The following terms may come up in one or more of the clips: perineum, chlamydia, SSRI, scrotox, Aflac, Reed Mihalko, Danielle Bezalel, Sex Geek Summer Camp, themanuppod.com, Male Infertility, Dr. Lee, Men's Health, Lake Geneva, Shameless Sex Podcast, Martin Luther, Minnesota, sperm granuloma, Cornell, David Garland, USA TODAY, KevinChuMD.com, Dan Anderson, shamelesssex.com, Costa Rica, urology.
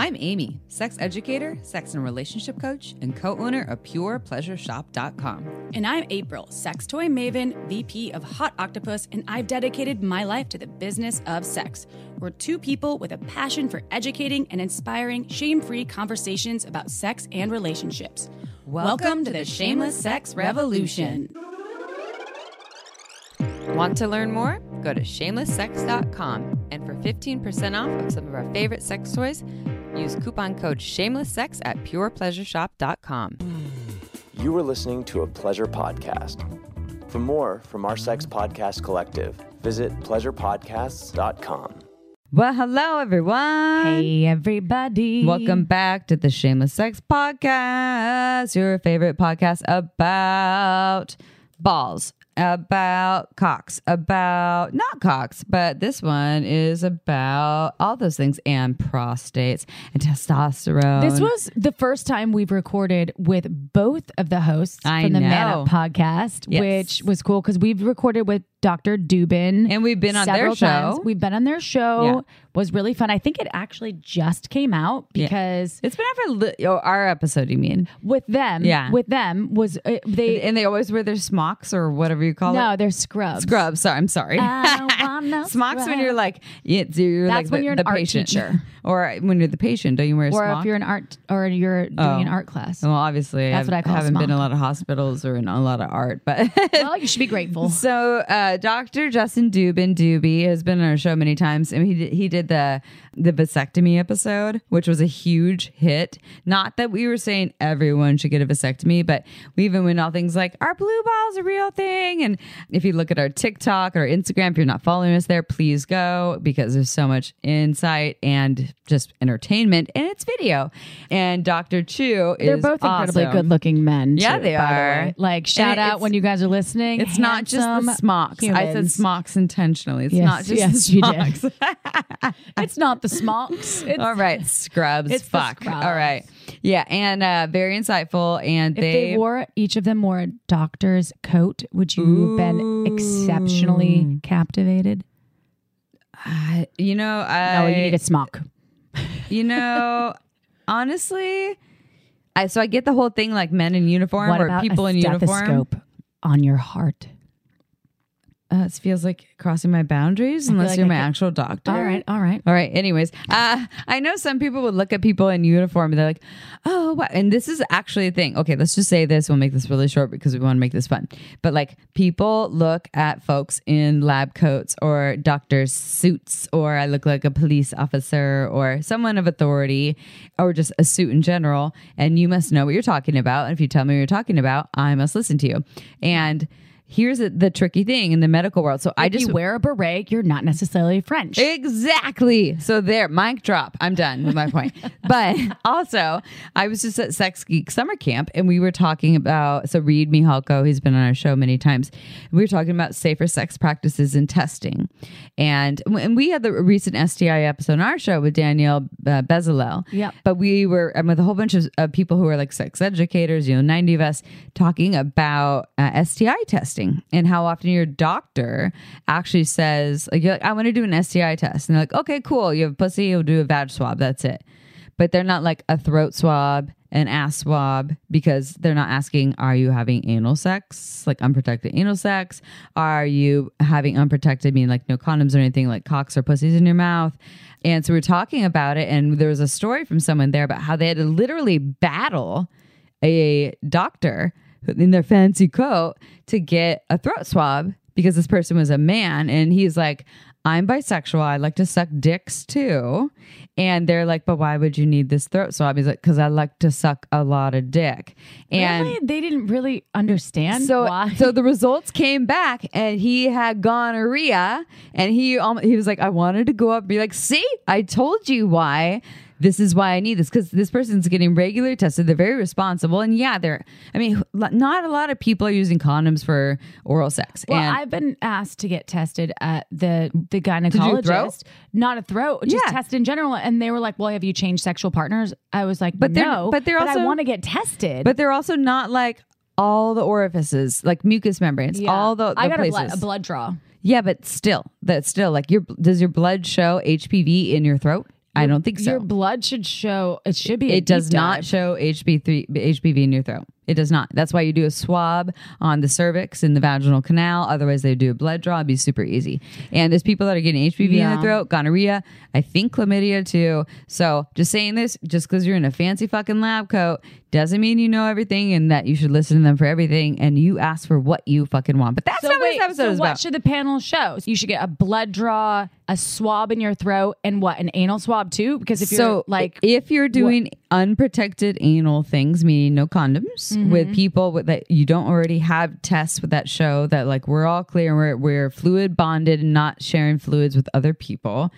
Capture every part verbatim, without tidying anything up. I'm Amy, sex educator, sex and relationship coach, and co-owner of pure pleasure shop dot com. And I'm April, sex toy maven, V P of Hot Octopus, and I've dedicated my life to the business of sex. We're two people with a passion for educating and inspiring shame-free conversations about sex and relationships. Welcome, Welcome to the Shameless Sex Revolution. Want to learn more? Go to shameless sex dot com, and for fifteen percent off of some of our favorite sex toys, use coupon code shameless sex at pure pleasure shop dot com. You are listening to a Pleasure Podcast. For more from our Sex Podcast Collective, visit pleasure podcasts dot com. Well, hello, everyone. Hey, everybody. Welcome back to the Shameless Sex Podcast, your favorite podcast about balls, about cocks, about not cocks, but this one is about all those things, and prostates and testosterone. This was the first time we've recorded with both of the hosts I from the know. Man Up podcast, yes. Which was cool because we've recorded with Doctor Dubin. And we've been on their show. Times. We've been on their show. Yeah. Was really fun. I think it actually just came out because... Yeah. It's been out for li- oh, our episode, you mean? With them. Yeah. With them was... Uh, they And they always wear their smocks or whatever you call no, it. No, they're scrubs. Scrubs. Sorry, I'm sorry. No smocks when you're like... Yeah, you're That's like when the, you're an the art patient. Teacher. Or when you're the patient, don't you wear a or smock? Or if you're an art... Or you're doing oh. an art class. Well, obviously, That's I've, what I call haven't smock. Been in a lot of hospitals or in a lot of art, but... Well, you should be grateful. So... Uh, Uh, Doctor Justin Dubin Doobie has been on our show many times, and he did, he did the the vasectomy episode, which was a huge hit. Not that we were saying everyone should get a vasectomy, but we even went all things like our blue ball's a real thing. And if you look at our TikTok or Instagram, if you're not following us there, please go, because there's so much insight and just entertainment, and it's video. And Doctor Chu is they're both incredibly awesome. Good-looking men. Too, yeah, they are. The like shout and out when you guys are listening. It's handsome. Not just the smock. Humans. I said smocks intentionally. It's yes, not just yes, the smocks. It's not the smocks. It's, all right, scrubs. It's fuck. Scrubs. All right, yeah, and uh, very insightful. And if they, they wore each of them wore a doctor's coat, would you ooh. Have been exceptionally captivated? Uh, you know, I, no, you need a smock. You know, honestly, I so I get the whole thing like men in uniform what or people in uniform. What about a stethoscope on your heart? Uh, it feels like crossing my boundaries unless like you're I my could... actual doctor. All right. All right. All right. Anyways, uh, I know some people would look at people in uniform and they're like, oh, wow. And this is actually a thing. Okay. Let's just say this. We'll make this really short because we want to make this fun. But like people look at folks in lab coats or doctor's suits, or I look like a police officer or someone of authority or just a suit in general. And you must know what you're talking about. And if you tell me what you're talking about, I must listen to you. And here's the tricky thing in the medical world. So if I just you wear a beret, you're not necessarily French. Exactly. So there, mic drop. I'm done with my point. But also, I was just at Sex Geek Summer Camp, and we were talking about, so Reed Mihalko, he's been on our show many times. We were talking about safer sex practices and testing. And, and we had the recent S T I episode on our show with Danielle uh, Bezalel. Yep. But we were and with a whole bunch of uh, people who are like sex educators, you know, ninety of us, talking about uh, S T I testing. And how often your doctor actually says, like, you're like, I want to do an S T I test. And they're like, okay, cool. You have a pussy, you'll do a vag swab. That's it. But they're not like a throat swab, an ass swab, because they're not asking, are you having anal sex, like unprotected anal sex? Are you having unprotected, meaning like no condoms or anything, like cocks or pussies in your mouth? And so we were talking about it. And there was a story from someone there about how they had to literally battle a doctor in their fancy coat to get a throat swab because this person was a man, and he's like, I'm bisexual, I like to suck dicks too. And they're like, but why would you need this throat swab? He's like, because I like to suck a lot of dick. And really? They didn't really understand so, why. So the results came back, and he had gonorrhea, and he um, he was like, I wanted to go up and be like, see, I told you why. This is why I need this, because this person's getting regularly tested. They're very responsible. And yeah, they're, I mean, not a lot of people are using condoms for oral sex. Well, and I've been asked to get tested at the, the gynecologist, not a throat, just yeah. test in general. And they were like, well, have you changed sexual partners? I was like, but no, they're, but, they're but also, I want to get tested. But they're also not like all the orifices, like mucous membranes, yeah. all the, the I got places. A blood, a blood draw. Yeah, but still, that's still like your, does your blood show H P V in your throat? I don't think so. Your blood should show. It should be. It does not show H P V in your throat. It does not. That's why you do a swab on the cervix and the vaginal canal. Otherwise, they do a blood draw. It'd be super easy. And there's people that are getting H P V yeah. in the throat, gonorrhea, I think chlamydia too. So just saying this, just because you're in a fancy fucking lab coat doesn't mean you know everything and that you should listen to them for everything. And you ask for what you fucking want. But that's so not wait, what this episode so is what about. What should the panel show? You should get a blood draw, a swab in your throat, and what, an anal swab too? Because if you're so, like, if you're doing what? unprotected anal things, meaning no condoms. Mm-hmm. With people with that you don't already have tests with that show that like we're all clear, we're we're fluid bonded and not sharing fluids with other people.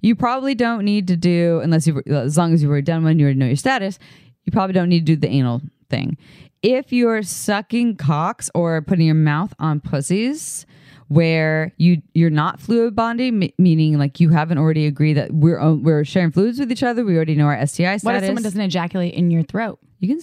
You probably don't need to do unless you as long as you've already done one, you already know your status. You probably don't need to do the anal thing. If you're sucking cocks or putting your mouth on pussies, where you you're not fluid bonding, m- meaning like you haven't already agreed that we're we're sharing fluids with each other. We already know our S T I status. What if someone doesn't ejaculate in your throat? You can.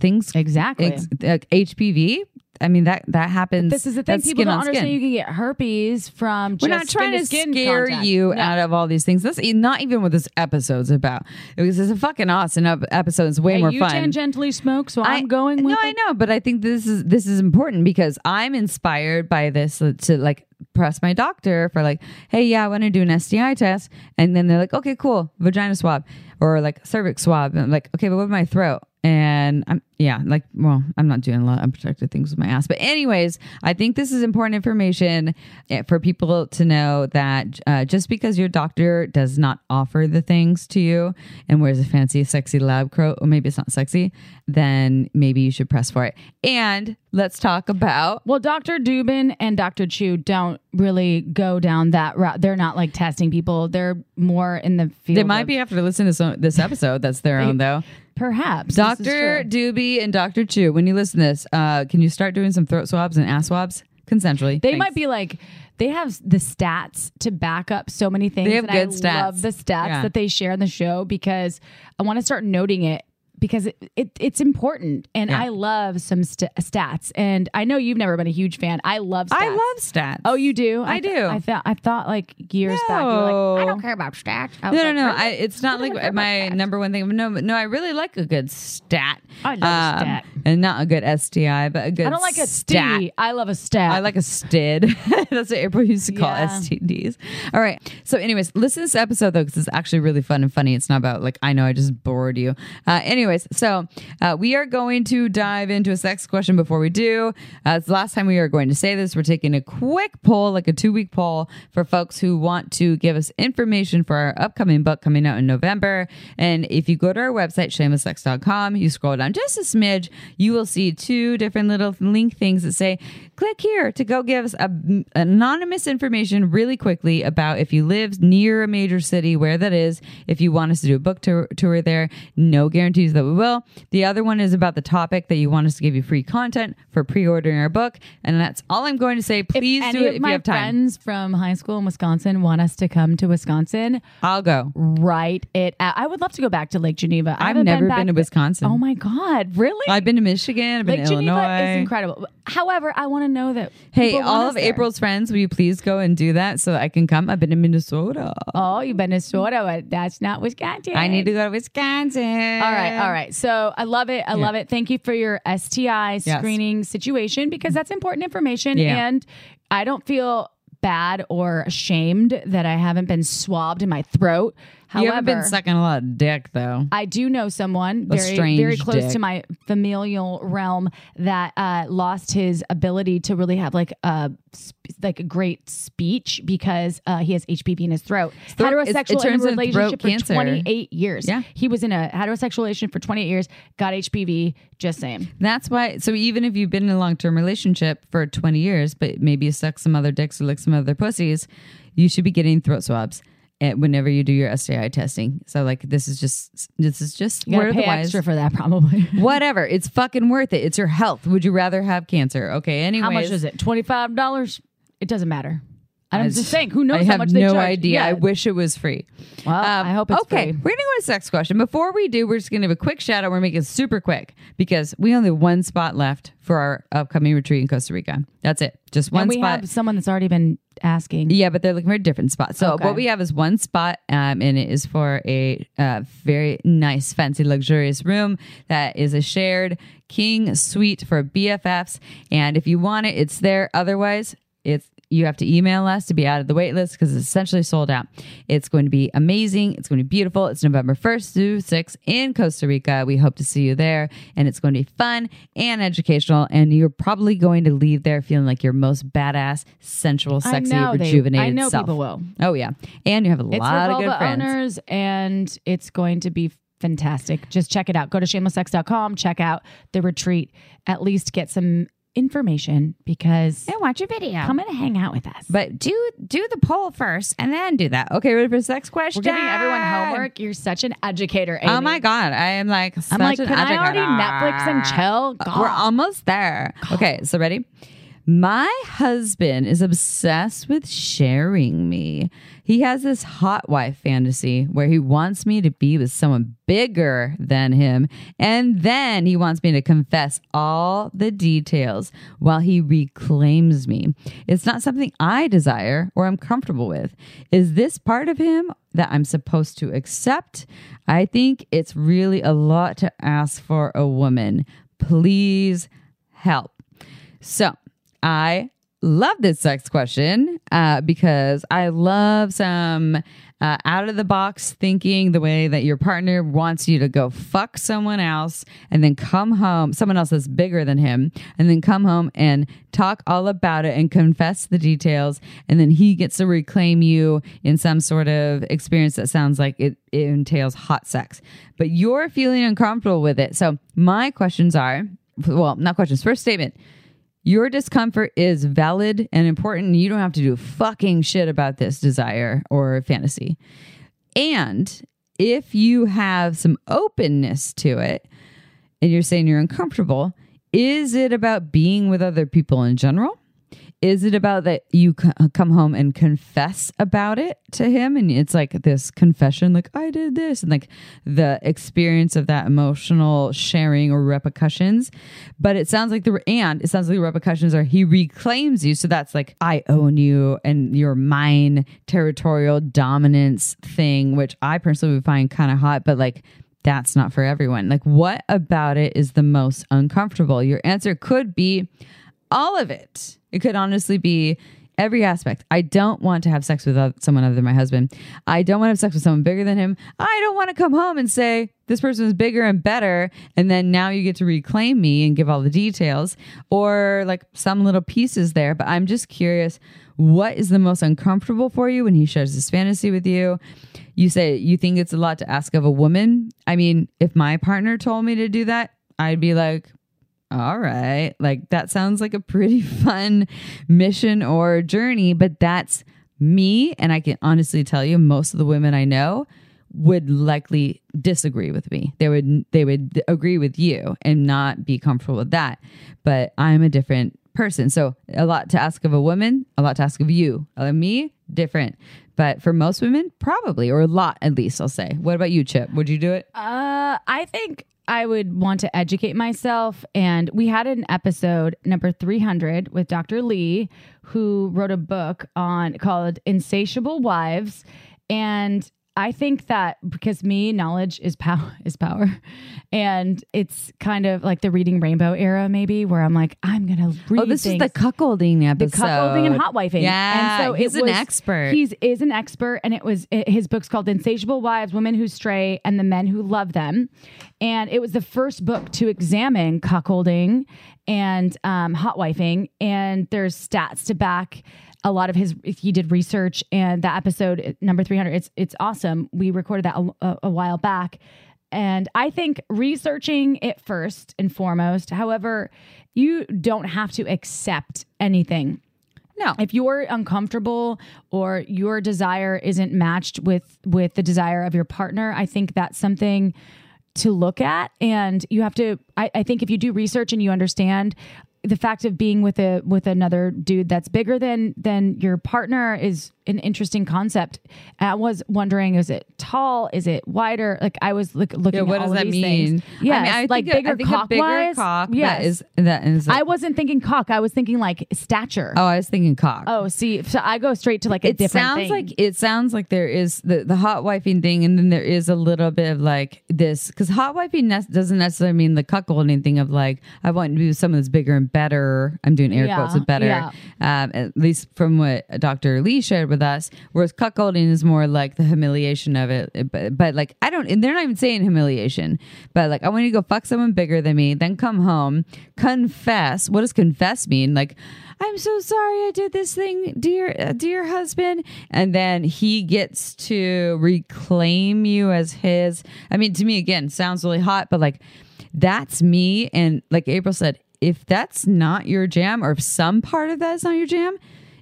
Things exactly ex, like H P V. I mean that that happens. But this is the thing. People don't understand. Skin. You can get herpes from. We're just not trying to, to scare contact. you no. out of all these things. That's not even what this episode's about. It was it's a fucking awesome episode. It's way hey, more you fun. You tangentially smoke, so I, I'm going. with No, it. I know, but I think this is this is important because I'm inspired by this to like press my doctor for like, hey, yeah, I want to do an S T I test, and then they're like, okay, cool, vagina swab or like cervix swab, and I'm like, okay, but what about my throat? And I'm, yeah, like, well, I'm not doing a lot of unprotected things with my ass. But anyways, I think this is important information for people to know that uh, just because your doctor does not offer the things to you and wears a fancy, sexy lab coat, or maybe it's not sexy, then maybe you should press for it. And let's talk about... Well, Doctor Dubin and Doctor Chu don't really go down that route. They're not like testing people. They're more in the field. They might of- be after listening to some, this episode. That's their own, though. Perhaps. Doctor Doobie and Doctor Chu, when you listen to this, uh, can you start doing some throat swabs and ass swabs? Consensually. They Thanks. might be like, they have the stats to back up so many things. They have and good I stats. love the stats yeah. that they share in the show because I want to start noting it because it, it it's important. And yeah. I love some st- stats. And I know you've never been a huge fan. I love stats. I love stats. Oh, you do? I, I th- do. I, th- I thought like years no. back, you were like, I don't care about stats. No, like, no, no, I, it's not I like my number one thing. No, no, I really like a good stat. I love um, a stat. And not a good S T I, but a good stat. I don't like a stat. St- I love a stat. I like a stid. That's what April used to call yeah. S T Ds. All right. So anyways, listen to this episode though, because it's actually really fun and funny. It's not about like, I know I just bored you. Uh, anyway. Anyways, so uh, we are going to dive into a sex question before we do. Uh, it's the last time we are going to say this. We're taking a quick poll, like a two-week poll for folks who want to give us information for our upcoming book coming out in November. And if you go to our website, shameless sex dot com, you scroll down just a smidge, you will see two different little link things that say, click here to go give us a, anonymous information really quickly about if you live near a major city, where that is, if you want us to do a book tour, tour there, no guarantees that we will. The other one is about the topic that you want us to give you free content for pre-ordering our book. And that's all I'm going to say. Please if do it if you have time. Any of my friends from high school in Wisconsin want us to come to Wisconsin, I'll go. Write it out. I would love to go back to Lake Geneva. I I've never been, back been to Wisconsin. Oh my God. Really? I've been to Michigan. I've been Lake to Illinois. Lake Geneva is incredible. However, I want to know that. Hey, all of there. April's friends, will you please go and do that so that I can come? I've been to Minnesota. Oh, you've been to Minnesota, but that's not Wisconsin. I need to go to Wisconsin. All right. All right. So I love it. I yeah. love it. Thank you for your S T I screening yes. situation because that's important information. Yeah. And I don't feel bad or ashamed that I haven't been swabbed in my throat. However, you haven't been sucking a lot of dick, though. I do know someone a very, very close dick. to my familial realm that uh, lost his ability to really have like a sp- like a great speech because uh, he has H P V in his throat. throat heterosexual in a relationship for cancer. twenty-eight years. Yeah. He was in a heterosexual relationship for twenty-eight years, got H P V, just saying. That's why, so even if you've been in a long-term relationship for twenty years, but maybe you suck some other dicks or lick some other pussies, you should be getting throat swabs whenever you do your S T I testing. So like this is just this is just you gotta pay extra for that probably. Whatever, it's fucking worth it. It's your health. Would you rather have cancer? Okay, anyways. How much is it? twenty-five dollars? It doesn't matter. I'm just saying, who knows how much they charge? I have no idea. Yeah. I wish it was free. Well, um, I hope it's okay, free. Okay, we're going to go to sex question. Before we do, we're just going to have a quick shout out. We're making it super quick because we only have one spot left for our upcoming retreat in Costa Rica. That's it. Just one and we spot. We have someone that's already been asking. Yeah, but they're looking for a different spot. So okay. What we have is one spot, um, and it is for a uh, very nice, fancy, luxurious room that is a shared king suite for B F Fs. And if you want it, it's there. Otherwise, it's you have to email us to be out of the wait list because it's essentially sold out. It's going to be amazing. It's going to be beautiful. It's November first through sixth in Costa Rica. We hope to see you there. And it's going to be fun and educational. And you're probably going to leave there feeling like your most badass, sensual, sexy, I rejuvenated they, I know self. People will. Oh, yeah. And you have a it's lot of good friends. Owners, and it's going to be fantastic. Just check it out. Go to shameless sex dot com. Check out the retreat. At least get some information because and watch your video. Come and hang out with us. But do do the poll first and then do that. Okay, ready for sex question? We're giving everyone homework. You're such an educator, Amy. Oh my god, I am like such I'm like, an can educator. I already Netflix and chill? God. We're almost there. God. Okay, so ready? My husband is obsessed with sharing me. He has this hot wife fantasy where he wants me to be with someone bigger than him, and then he wants me to confess all the details while he reclaims me. It's not something I desire or I'm comfortable with. Is this part of him that I'm supposed to accept? I think it's really a lot to ask for a woman. Please help. So, I love this sex question uh, because I love some uh, out-of-the-box thinking, the way that your partner wants you to go fuck someone else and then come home, someone else that's bigger than him, and then come home and talk all about it and confess the details, and then he gets to reclaim you in some sort of experience that sounds like it, it entails hot sex. But you're feeling uncomfortable with it. So my questions are, well, not questions, first statement. Your discomfort is valid and important. You don't have to do fucking shit about this desire or fantasy. And if you have some openness to it and you're saying you're uncomfortable, is it about being with other people in general? Is it about that you c- come home and confess about it to him? And it's like this confession, like, I did this. And like the experience of that emotional sharing or repercussions. But it sounds like the, re- and it sounds like the repercussions are he reclaims you. So that's like, I own you and you're mine, territorial dominance thing, which I personally would find kind of hot, but like, that's not for everyone. Like, what about it is the most uncomfortable? Your answer could be all of it. It could honestly be every aspect. I don't want to have sex with someone other than my husband. I don't want to have sex with someone bigger than him. I don't want to come home and say, this person is bigger and better. And then now you get to reclaim me and give all the details or like some little pieces there. But I'm just curious, what is the most uncomfortable for you when he shares this fantasy with you? You say you think it's a lot to ask of a woman. I mean, if my partner told me to do that, I'd be like, all right, like that sounds like a pretty fun mission or journey, but that's me. And I can honestly tell you, most of the women I know would likely disagree with me. They would, they would agree with you and not be comfortable with that. But I'm a different person. So a lot to ask of a woman, a lot to ask of you. Of me, different. But for most women, probably, or a lot, at least I'll say. What about you, Chip? Would you do it? Uh, I think I would want to educate myself. And we had an episode, number three hundred, with Doctor Lee, who wrote a book on called Insatiable Wives. And I think that because me, knowledge is power, is power. And it's kind of like the reading rainbow era, maybe, where I'm like, I'm going to read Oh, this things. Is the cuckolding episode. The cuckolding and hot wifing. Yeah, and so he's it was, an expert. He is an expert. And it was it, his book's called Insatiable Wives, Women Who Stray, and the Men Who Love Them. And it was the first book to examine cuckolding and um, hot wifing. And there's stats to back a lot of his, he did research, and that episode number three hundred, it's, it's awesome. We recorded that a, a while back. And I think researching it first and foremost, however, you don't have to accept anything. No. If you're uncomfortable or your desire isn't matched with, with the desire of your partner, I think that's something to look at. And you have to, I, I think if you do research and you understand the fact of being with a with another dude that's bigger than than your partner is an interesting concept. I was wondering, is it tall? Is it wider? Like I was look, looking yeah, what at all does that these mean? Yeah, I mean, I like think bigger, a, I think cock a bigger wise, cock. Yes. That is that is. Like, I wasn't thinking cock. I was thinking like stature. Oh, I was thinking cock. Oh, see, so I go straight to like a it different. It sounds thing. like it sounds like there is the the hot wifing thing, and then there is a little bit of like this, because hot wifing ne- doesn't necessarily mean the cuckolding thing of like I want to do something that's bigger and better. I'm doing air yeah, quotes with better, yeah. um, at least from what Doctor Lee shared with us, whereas cuckolding is more like the humiliation of it, but, but like I don't, and they're not even saying humiliation, but like I want you to go fuck someone bigger than me, then come home, confess. What does confess mean? Like, I'm so sorry I did this thing, dear uh, dear husband, and then he gets to reclaim you as his. I mean, to me, again, sounds really hot, but like that's me. And like April said, if that's not your jam, or if some part of that is not your jam,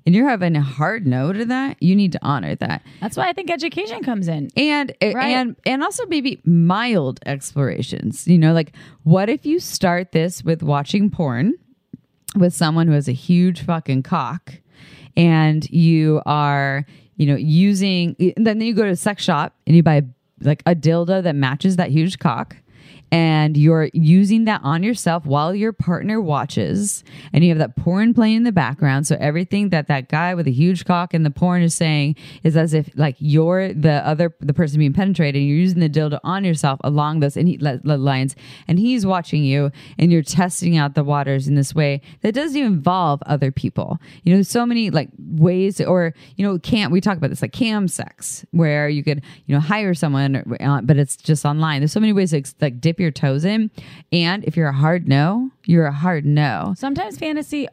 and you're having a hard no to that, you need to honor that. That's why I think education comes in. And right? and and also maybe mild explorations. You know, like what if you start this with watching porn with someone who has a huge fucking cock, and you are, you know, using, and then you go to a sex shop and you buy like a dildo that matches that huge cock, and you're using that on yourself while your partner watches, and you have that porn playing in the background. So everything that that guy with a huge cock in the porn is saying is as if like you're the other, the person being penetrated, and you're using the dildo on yourself along those and he, le, le lines, and he's watching you, and you're testing out the waters in this way that doesn't even involve other people. You know, so many like ways, or, you know, can't, we talk about this like cam sex, where you could, you know, hire someone, or, but it's just online. There's so many ways to like dip your toes in, and if you're a hard no, you're a hard no. Sometimes fantasy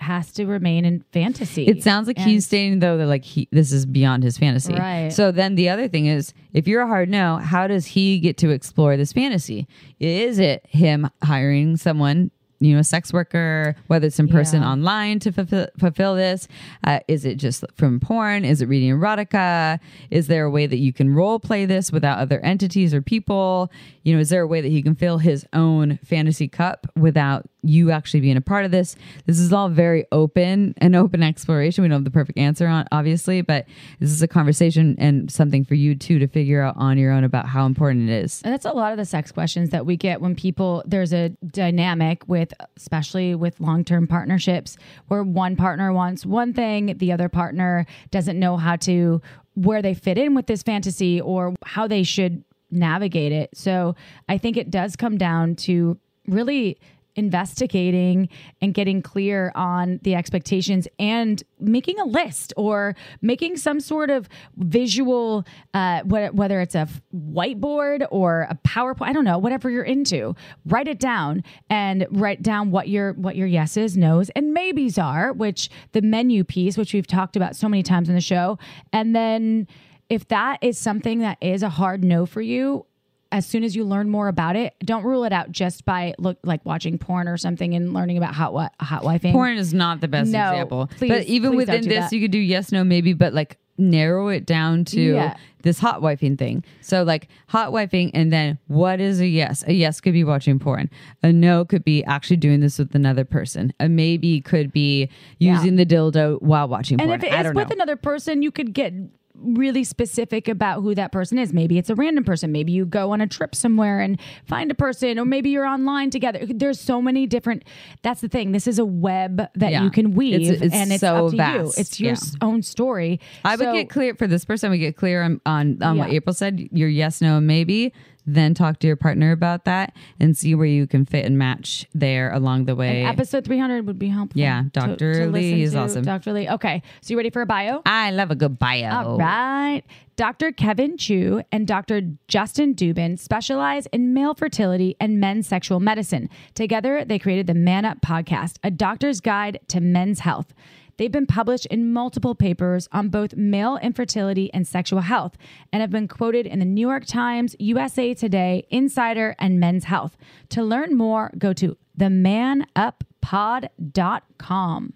has to remain in fantasy. It sounds like and he's stating though that like he, this is beyond his fantasy. Right. So then the other thing is, if you're a hard no, how does he get to explore this fantasy? Is it him hiring someone, you know, a sex worker, whether it's in person, yeah. online to fulfill, fulfill this? Uh, is it just from porn? Is it reading erotica? Is there a way that you can role play this without other entities or people? You know, is there a way that he can fill his own fantasy cup without you actually being a part of this? This is all very open, an open exploration. We don't have the perfect answer on, obviously, but this is a conversation and something for you too to figure out on your own about how important it is. And that's a lot of the sex questions that we get when people, there's a dynamic with, especially with long-term partnerships, where one partner wants one thing, the other partner doesn't know how to, where they fit in with this fantasy or how they should navigate it. So I think it does come down to really investigating and getting clear on the expectations and making a list or making some sort of visual, uh, wh- whether it's a f- whiteboard or a PowerPoint, I don't know, whatever you're into, write it down and write down what your, what your yeses, nos, and maybes are, which the menu piece, which we've talked about so many times on the show. And then if that is something that is a hard no for you, as soon as you learn more about it, don't rule it out just by look like watching porn or something and learning about hot wi- hot wifing. Porn is not the best no, example. Please, but even within this, that. you could do yes, no, maybe, but like narrow it down to yeah. this hot wifing thing. So like hot wifing, and then what is a yes? A yes could be watching porn. A no could be actually doing this with another person. A maybe could be using yeah. the dildo while watching and porn. And if it I is with know. another person, you could get really specific about who that person is. Maybe it's a random person. Maybe you go on a trip somewhere and find a person, or maybe you're online together. There's so many different, that's the thing. This is a web that yeah. you can weave, it's, it's and it's so up to vast. you. It's your yeah. own story. I so, would get clear for this person. We get clear on, on, on yeah. what April said, your yes, no, maybe, then talk to your partner about that and see where you can fit and match there along the way. And episode three hundred would be helpful. Yeah, Doctor Lee is awesome. Doctor Lee. Okay, so you ready for a bio? I love a good bio. All right. Doctor Kevin Chu and Doctor Justin Dubin specialize in male fertility and men's sexual medicine. Together, they created the Man Up podcast, a doctor's guide to men's health. They've been published in multiple papers on both male infertility and sexual health, and have been quoted in the New York Times, U S A Today, Insider, and Men's Health. To learn more, go to the man up pod dot com.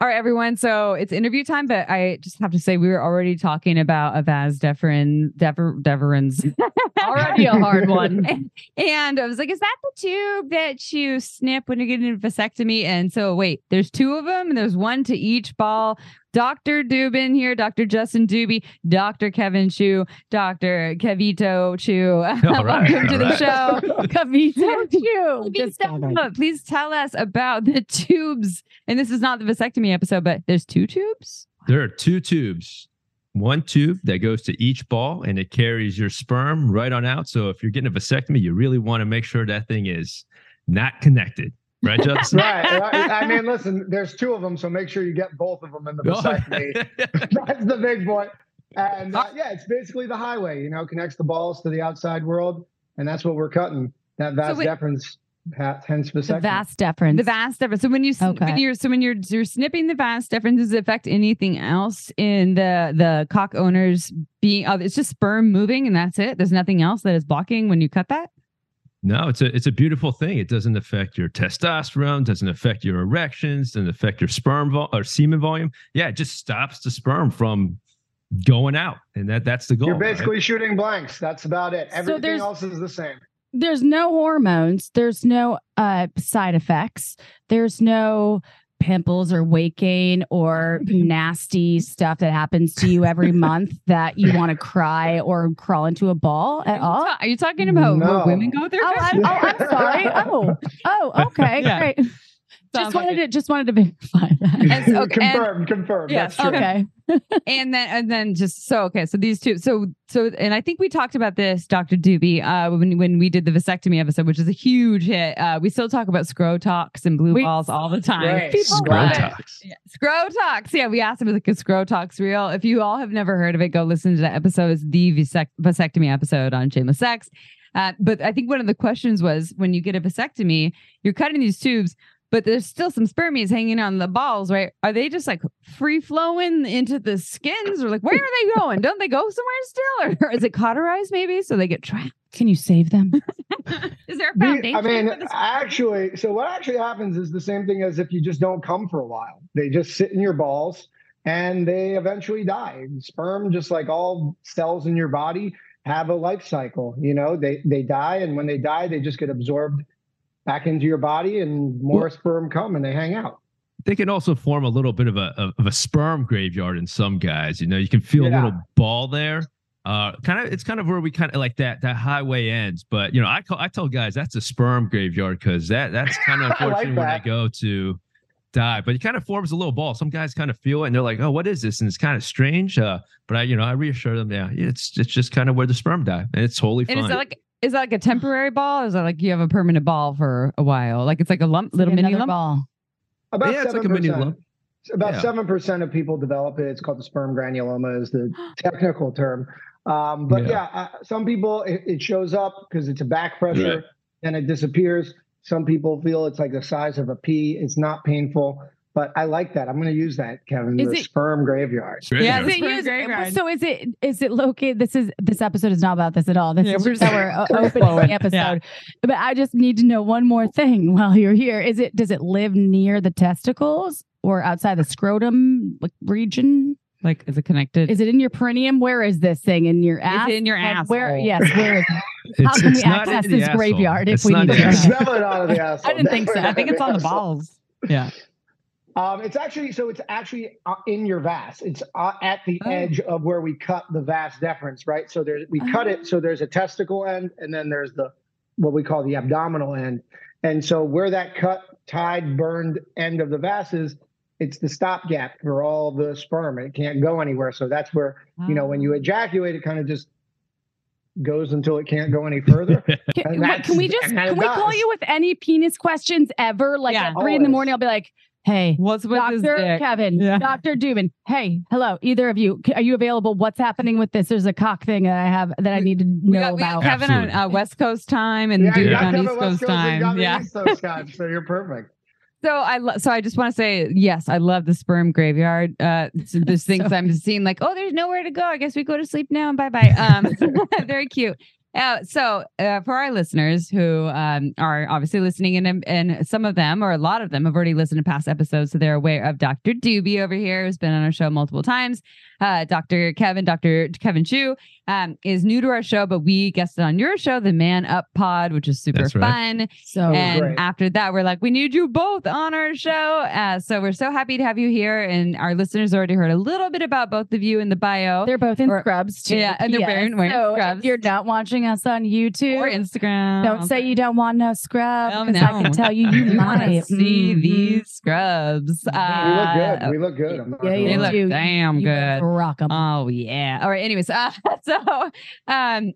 All right, everyone. So it's interview time, but I just have to say we were already talking about a vas deferens, defer, deferens. already a hard one. And, and I was like, is that the tube that you snip when you're getting a vasectomy? And so wait, there's two of them and there's one to each ball. Doctor Dubin here, Doctor Justin Dubin, Doctor Kevin Chu, Doctor Kevito Chu. Right, welcome to right. the show. Kevito Chu. Please tell, right. please tell us about the tubes. And this is not the vasectomy episode, but there's two tubes? There are two tubes. One tube that goes to each ball and it carries your sperm right on out. So if you're getting a vasectomy, you really want to make sure that thing is not connected. Right, Justin? Right. I mean, listen, there's two of them, so make sure you get both of them in the vasectomy. That's the big point. And uh, yeah, it's basically the highway, you know, connects the balls to the outside world. And that's what we're cutting. That vas so deferens. Hence vasectomy. The vas deferens. The vas deferens. So when you okay. when you're so when you're you're snipping the vas deferens, does it affect anything else in the the cock owners being? Oh, it's just sperm moving, and that's it. There's nothing else that is blocking when you cut that. No, it's a it's a beautiful thing. It doesn't affect your testosterone, doesn't affect your erections, doesn't affect your sperm vol- or semen volume. Yeah, it just stops the sperm from going out, and that that's the goal. You're basically right? shooting blanks. That's about it. Everything so else is the same. There's no hormones. There's no uh, side effects. There's no pimples or weight gain or nasty stuff that happens to you every month that you want to cry or crawl into a ball at all. Are you talking about no. what women go through? Oh, I'm, oh, I'm sorry. Oh, oh, okay, yeah. great. Sounds just wanted like to just wanted to verify that. Okay. Confirm, confirm. Yes. That's true. Okay. and then and then just so okay. So these two. So so and I think we talked about this, Doctor Dubin, uh, when when we did the vasectomy episode, which is a huge hit. Uh, we still talk about scrotox and blue we, balls all the time. Right. Scrotox. Yeah. Scrotox. Yeah, we asked him like a scrotox reel. If you all have never heard of it, go listen to that episode. It's the vasect- vasectomy episode on Shameless Sex. Uh, but I think one of the questions was when you get a vasectomy, you're cutting these tubes. But there's still some spermies hanging on the balls, right? Are they just like free flowing into the skins, or like where are they going? Don't they go somewhere still, or is it cauterized maybe so they get trapped? Can you save them? Is there a foundation? I mean, actually, so what actually happens is the same thing as if you just don't come for a while. They just sit in your balls and they eventually die. Sperm, just like all cells in your body, have a life cycle. You know, they they die, and when they die, they just get absorbed back into your body, and more well, sperm come and they hang out. They can also form a little bit of a of a sperm graveyard in some guys. You know, you can feel yeah. a little ball there. Uh, kind of, it's kind of where we kind of like that that highway ends. But you know, I call I tell guys that's a sperm graveyard because that that's kind of unfortunate like when they go to die. But it kind of forms a little ball. Some guys kind of feel it and they're like, "Oh, what is this?" And it's kind of strange. Uh, but I, you know, I reassure them, yeah, it's it's just kind of where the sperm die, and it's totally fine. And is that like? Is that like a temporary ball? Or is that like you have a permanent ball for a while? Like it's like a lump, little mini lump? Ball. About yeah, seven percent, it's like a mini lump. About yeah. seven percent of people develop it. It's called the sperm granuloma is the technical term. Um, but yeah, yeah uh, some people, it, it shows up because it's a back pressure right. and it disappears. Some people feel it's like the size of a pea. It's not painful. But I like that. I'm going to use that, Kevin. Is the it, sperm graveyard. Yeah, is it used, graveyard. So is it is it located? This is this episode is not about this at all. This yeah, is we're just our opening the episode. Yeah. But I just need to know one more thing while you're here. Is it does it live near the testicles or outside the scrotum region? Like, is it connected? Is it in your perineum? Where is this thing in your ass? Is it in your ass? Where? Yes. Where is it? It's, How can we access this asshole. Graveyard it's if we need to? Smell it out of the asshole. I didn't think so. I think it's on the balls. Yeah. Um, it's actually, so it's actually in your vas. It's uh, at the oh. edge of where we cut the vas deferens, right? So there's, we oh. cut it. So there's a testicle end and then there's the, what we call the abdominal end. And so where that cut, tied, burned end of the vas is, it's the stopgap for all the sperm. It can't go anywhere. So that's where, oh. you know, when you ejaculate, it kind of just goes until it can't go any further. can, wait, can we just, can we does. call you with any penis questions ever? Like yeah, at three always. in the morning, I'll be like, hey, what's with Doctor Kevin, yeah. Doctor Dubin. Hey, hello, either of you. Are you available? What's happening with this? There's a cock thing that I have that I need to know we got, we about. Kevin on uh, West Coast time and yeah, Dubin on East Coast, Coast time. Yeah, East Coast time, so you're perfect. So I lo- so I just want to say, yes, I love the sperm graveyard. Uh, so there's things so I'm seeing like, oh, there's nowhere to go. I guess we go to sleep now and bye-bye. Um, very cute. Uh, so uh, for our listeners who um, are obviously listening, and, and some of them or a lot of them have already listened to past episodes, so they're aware of Doctor Doobie over here, who's been on our show multiple times. Uh, Doctor Kevin, Doctor Kevin Chu um, is new to our show, but we guested on your show, the Man Up Pod, which is super That's fun. Right. So and great. After that, we're like, we need you both on our show. Uh, so we're so happy to have you here. And our listeners already heard a little bit about both of you in the bio. They're both in or, scrubs too. Yeah, and they're yes. wearing, wearing so scrubs. If you're not watching us on YouTube or Instagram, don't say you don't want no scrubs, because no, no. I can tell you, you want to see mm-hmm. these scrubs. Uh, we look good. We look good. Yeah, you they do. Look damn you good. Rock them. Oh yeah. All right. Anyways, uh, so um,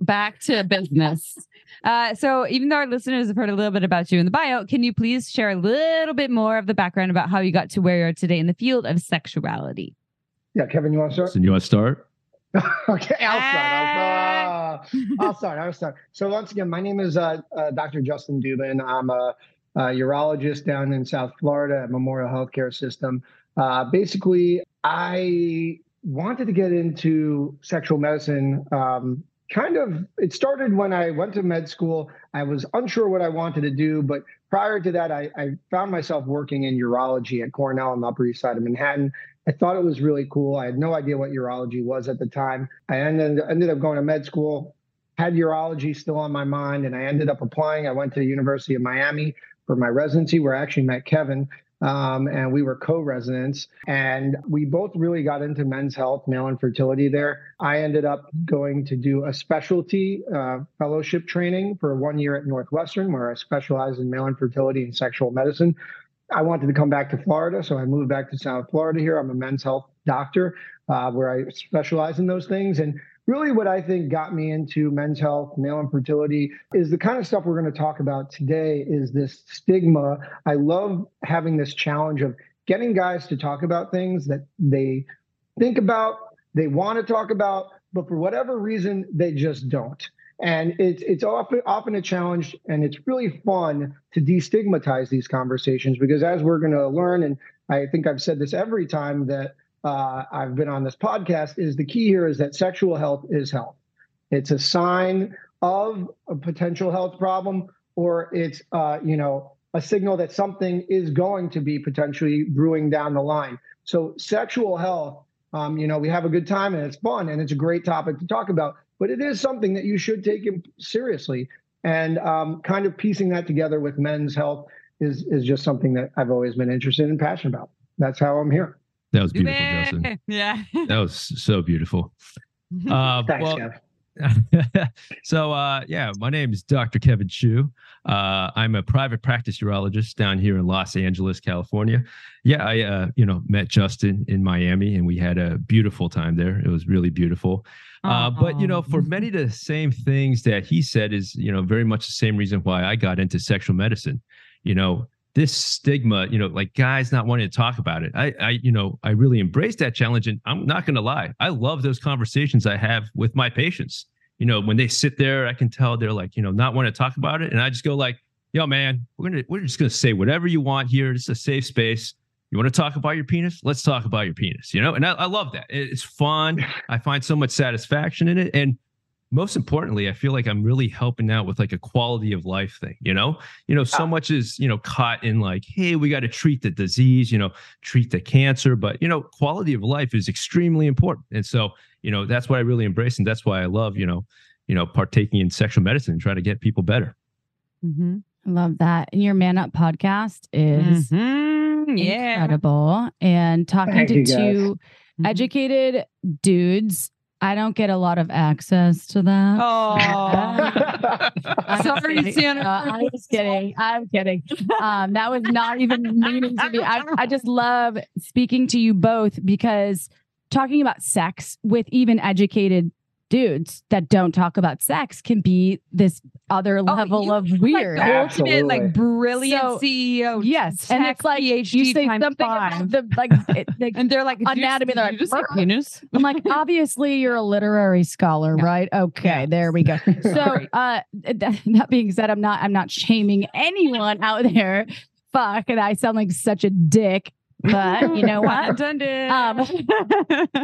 back to business. Uh, so even though our listeners have heard a little bit about you in the bio, can you please share a little bit more of the background about how you got to where you are today in the field of sexuality? Yeah, Kevin, you want to start? So you want to start? Okay, I'll start. I'll, uh, I'll start. I'll start. So once again, my name is uh, uh, Doctor Justin Dubin. I'm a, a urologist down in South Florida at Memorial Healthcare System. Uh, basically, I wanted to get into sexual medicine. Um, kind of, it started when I went to med school. I was unsure what I wanted to do, but prior to that, I, I found myself working in urology at Cornell on the Upper East Side of Manhattan. I thought it was really cool. I had no idea what urology was at the time. I ended, ended up going to med school, had urology still on my mind, and I ended up applying. I went to the University of Miami for my residency, where I actually met Kevin, um, and we were co-residents. And we both really got into men's health, male infertility there. I ended up going to do a specialty uh, fellowship training for one year at Northwestern, where I specialized in male infertility and sexual medicine. I wanted to come back to Florida, so I moved back to South Florida here. I'm a men's health doctor, uh, where I specialize in those things. And really what I think got me into men's health, male infertility, is the kind of stuff we're going to talk about today, is this stigma. I love having this challenge of getting guys to talk about things that they think about, they want to talk about, but for whatever reason, they just don't. And it's it's often often a challenge, and it's really fun to destigmatize these conversations, because as we're going to learn, and I think I've said this every time that uh, I've been on this podcast, is the key here is that sexual health is health. It's a sign of a potential health problem, or it's uh, you know a signal that something is going to be potentially brewing down the line. So sexual health, um, you know, we have a good time and it's fun and it's a great topic to talk about. But it is something that you should take seriously, and um, kind of piecing that together with men's health is is just something that I've always been interested in and passionate about. That's how I'm here. That was beautiful, Justin. Yeah, that was so beautiful. Uh, Thanks, well, Kevin. so uh, yeah, my name is Doctor Kevin Chu. Uh, I'm a private practice urologist down here in Los Angeles, California. Yeah, I uh, you know met Justin in Miami, and we had a beautiful time there. It was really beautiful. Uh, but, you know, for many of the same things that he said is, you know, very much the same reason why I got into sexual medicine. You know, this stigma, you know, like guys not wanting to talk about it. I, I you know, I really embraced that challenge. And I'm not going to lie, I love those conversations I have with my patients. You know, when they sit there, I can tell they're like, you know, not want to talk about it. And I just go like, yo, man, we're going to we're just going to say whatever you want here. It's a safe space. You want to talk about your penis? Let's talk about your penis, you know? And I, I love that. It's fun. I find so much satisfaction in it. And most importantly, I feel like I'm really helping out with like a quality of life thing, you know? You know, so much is, you know, caught in like, hey, we got to treat the disease, you know, treat the cancer. But, you know, quality of life is extremely important. And so, you know, that's what I really embrace. And that's why I love, you know, you know, partaking in sexual medicine and trying to get people better. Mm-hmm. I love that. And your Man Up podcast is... Mm-hmm. Yeah. Incredible. And talking Thank to two guys. Educated dudes, I don't get a lot of access to that. Oh, I'm sorry, Santa. Uh, I'm just kidding. I'm kidding. Um, that was not even meaning to be. I, I just love speaking to you both, because talking about sex with even educated dudes that don't talk about sex can be this other level oh, of weird, like, the ultimate, like brilliant so, C E O. Yes, and it's like P H D you say something about the like, it, like, and they're like anatomy. They're like, like penis. I'm like, obviously you're a literary scholar, yeah. right? Okay, yeah. There we go. So, uh, that, that being said, I'm not I'm not shaming anyone out there. Fuck, and I sound like such a dick, but you know what? um, uh,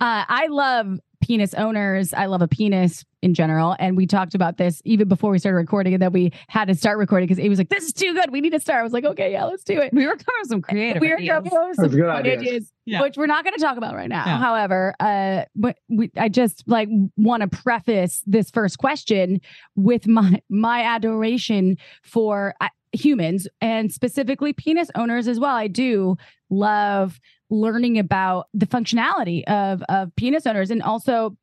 I love. penis owners. I love a penis in general. And we talked about this even before we started recording, and then we had to start recording because Amy was like, this is too good. We need to start. I was like, okay, yeah, let's do it. We were covering some creative we were ideas, covering some good ideas, ideas yeah. which we're not going to talk about right now. Yeah. However, uh, but we, I just like want to preface this first question with my, my adoration for uh, humans and specifically penis owners as well. I do love learning about the functionality of, of penis owners. And also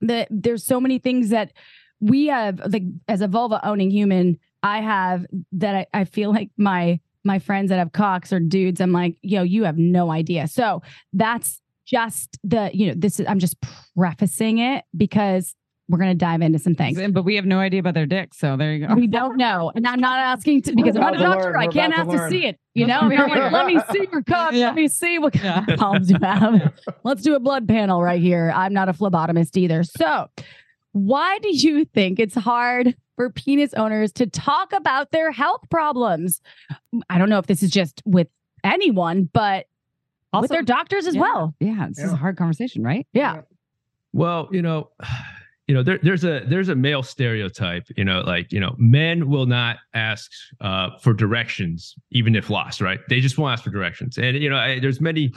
the, there's so many things that we have, like as a vulva owning human, I have that I, I feel like my, my friends that have cocks or dudes, I'm like, yo, you have no idea. So that's just the, you know, this is, I'm just prefacing it because we're going to dive into some things. But we have no idea about their dicks. So there you go. We don't know. And I'm not asking to, because I'm not a doctor. I can't ask to see it. You know, I mean, I'm like, let me see your cup. Yeah. Let me see what kind yeah. of problems you have. Let's do a blood panel right here. I'm not a phlebotomist either. So why do you think it's hard for penis owners to talk about their health problems? I don't know if this is just with anyone, but also with their doctors as yeah. well. Yeah. This yeah. is a hard conversation, right? Yeah. Well, you know, You know, there, there's a there's a male stereotype, you know, like, you know, men will not ask uh, for directions, even if lost. Right. They just won't ask for directions. And, you know, I, there's many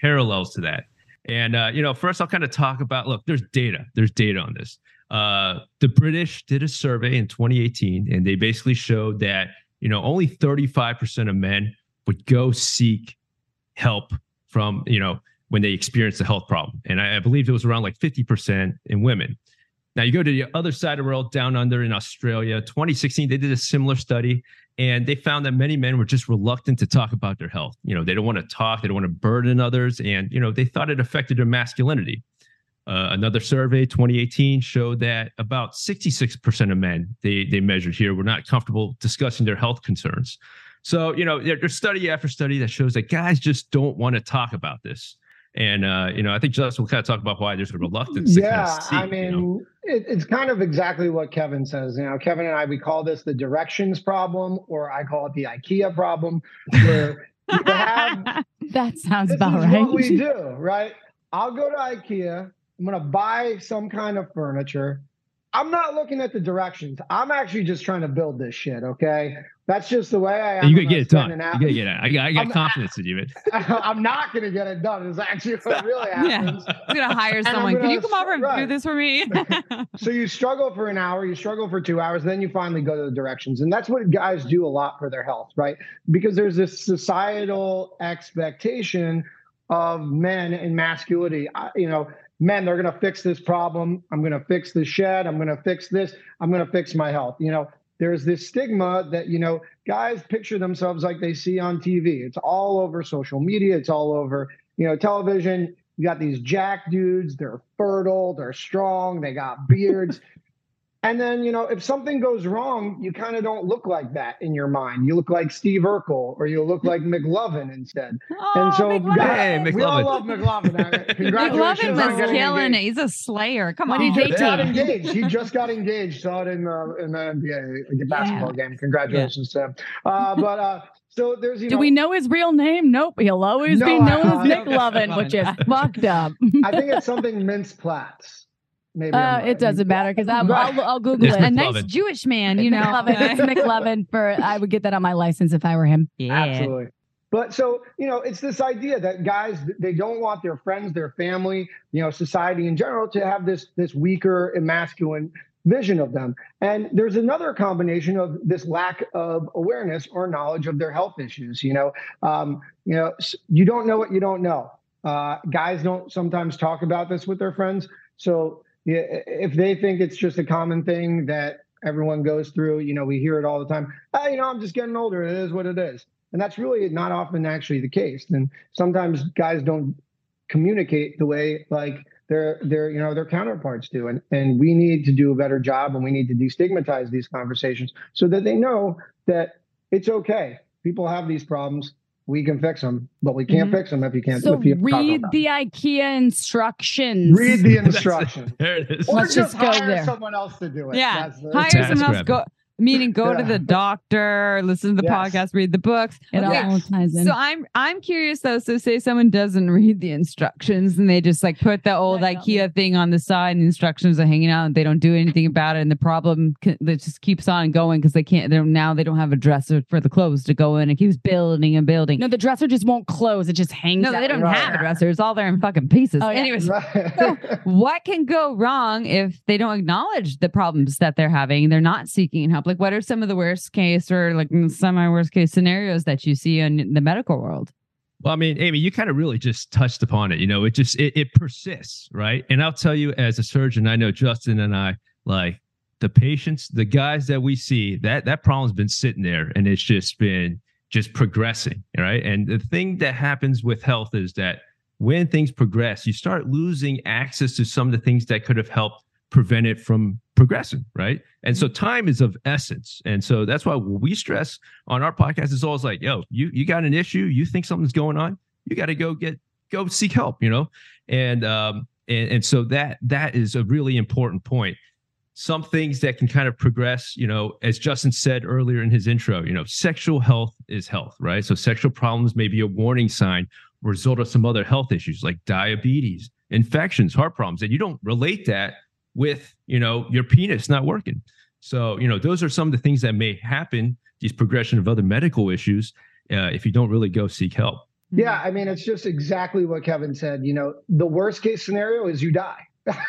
parallels to that. And, uh, you know, first, I'll kind of talk about, look, there's data. There's data on this. Uh, the British did a survey in twenty eighteen, and they basically showed that, you know, only thirty-five percent of men would go seek help from, you know, when they experience a health problem. And I, I believe it was around like fifty percent in women. Now, you go to the other side of the world, down under in Australia, twenty sixteen, they did a similar study, and they found that many men were just reluctant to talk about their health. You know, they don't want to talk, they don't want to burden others, and, you know, they thought it affected their masculinity. Uh, another survey, twenty eighteen, showed that about sixty-six percent of men they, they measured here were not comfortable discussing their health concerns. So, you know, there's study after study that shows that guys just don't want to talk about this. And, uh, you know, I think Justin will kind of talk about why there's a reluctance. Yeah, to kind of see, I mean, you know? it, it's kind of exactly what Kevin says. You know, Kevin and I, we call this the directions problem, or I call it the IKEA problem. Where you have, that sounds about right. This is what we do, right? I'll go to IKEA. I'm going to buy some kind of furniture. I'm not looking at the directions. I'm actually just trying to build this shit, okay? That's just the way I am. You gotta get it done. You gotta get it. I got, I got confidence in you. I'm not gonna get it done. It's actually what really happens. Yeah. I'm gonna hire someone. Gonna, Can you come over and right. do this for me? So you struggle for an hour, you struggle for two hours, then you finally go to the directions. And that's what guys do a lot for their health, right? Because there's this societal expectation of men and masculinity. I, you know, men, they're gonna fix this problem. I'm gonna fix the shed. I'm gonna fix this. I'm gonna fix my health. You know, there's this stigma that, you know, guys picture themselves like they see on T V. It's all over social media. It's all over, you know, television. You got these jack dudes. They're fertile. They're strong. They got beards. And then, you know, if something goes wrong, you kind of don't look like that in your mind. You look like Steve Urkel, or you look like McLovin instead. Oh, and so McLovin. Guys, hey, McLovin. We all love McLovin. Congratulations McLovin was killing it. He's a slayer. Come on. He just got engaged. He just got engaged. Saw it in the, in the N B A like basketball yeah. game. Congratulations yeah. to him. Uh, but uh, so there's, you know, do we know his real name? Nope. He'll always no, be known uh, as McLovin, no, which is fucked up. I think it's something Mince Platts. Maybe uh, it doesn't matter because I'll, I'll, I'll Google it's it. McLovin. A nice Jewish man, you know. It's McLovin for, I would get that on my license if I were him. Yeah. Absolutely. But so, you know, it's this idea that guys, they don't want their friends, their family, you know, society in general to have this, this weaker and masculine vision of them. And there's another combination of this lack of awareness or knowledge of their health issues. You know, um, you know, you don't know what you don't know. Uh, guys don't sometimes talk about this with their friends. So, yeah, if they think it's just a common thing that everyone goes through, you know, we hear it all the time. Oh, you know, I'm just getting older. It is what it is. And that's really not often actually the case. And sometimes guys don't communicate the way like their their you know their counterparts do. And and we need to do a better job, and we need to destigmatize these conversations so that they know that it's okay. People have these problems. We can fix them, but we can't mm-hmm. fix them if you can't. So if you read the IKEA instructions. Read the instructions. There it is. Or Let's just, just go hire there. someone else to do it. Yeah, hire someone else. Go Meaning go yeah. to the doctor, listen to the yes. podcast, read the books. It okay. all ties in. So I'm I'm curious though. So say someone doesn't read the instructions and they just like put the old right. IKEA thing on the side and the instructions are hanging out and they don't do anything about it. And the problem c- that just keeps on going because they can't, they're now they don't have a dresser for the clothes to go in. It keeps building and building. No, the dresser just won't close. It just hangs no, out. No, they don't right. have a dresser. It's all there in fucking pieces. Oh, yeah. Anyways, right. So what can go wrong if they don't acknowledge the problems that they're having? They're not seeking help. Like, what are some of the worst case or like semi-worst case scenarios that you see in the medical world? Well, I mean, Amy, you kind of really just touched upon it. You know, it just, it, it persists, right? And I'll tell you as a surgeon, I know Justin and I, like the patients, the guys that we see, that, that problem's been sitting there and it's just been just progressing, right? And the thing that happens with health is that when things progress, you start losing access to some of the things that could have helped prevent it from progressing, right? And so time is of essence. And so that's why we stress on our podcast is always like, yo, you you got an issue, you think something's going on, you got to go get go seek help, you know? And um and, and so that that is a really important point. Some things that can kind of progress, you know, as Justin said earlier in his intro, you know, sexual health is health, right? So sexual problems may be a warning sign, result of some other health issues like diabetes, infections, heart problems, and you don't relate that with, you know, your penis not working. So, you know, those are some of the things that may happen, these progression of other medical issues, uh, if you don't really go seek help. Yeah, I mean, it's just exactly what Kevin said. You know, the worst case scenario is you die.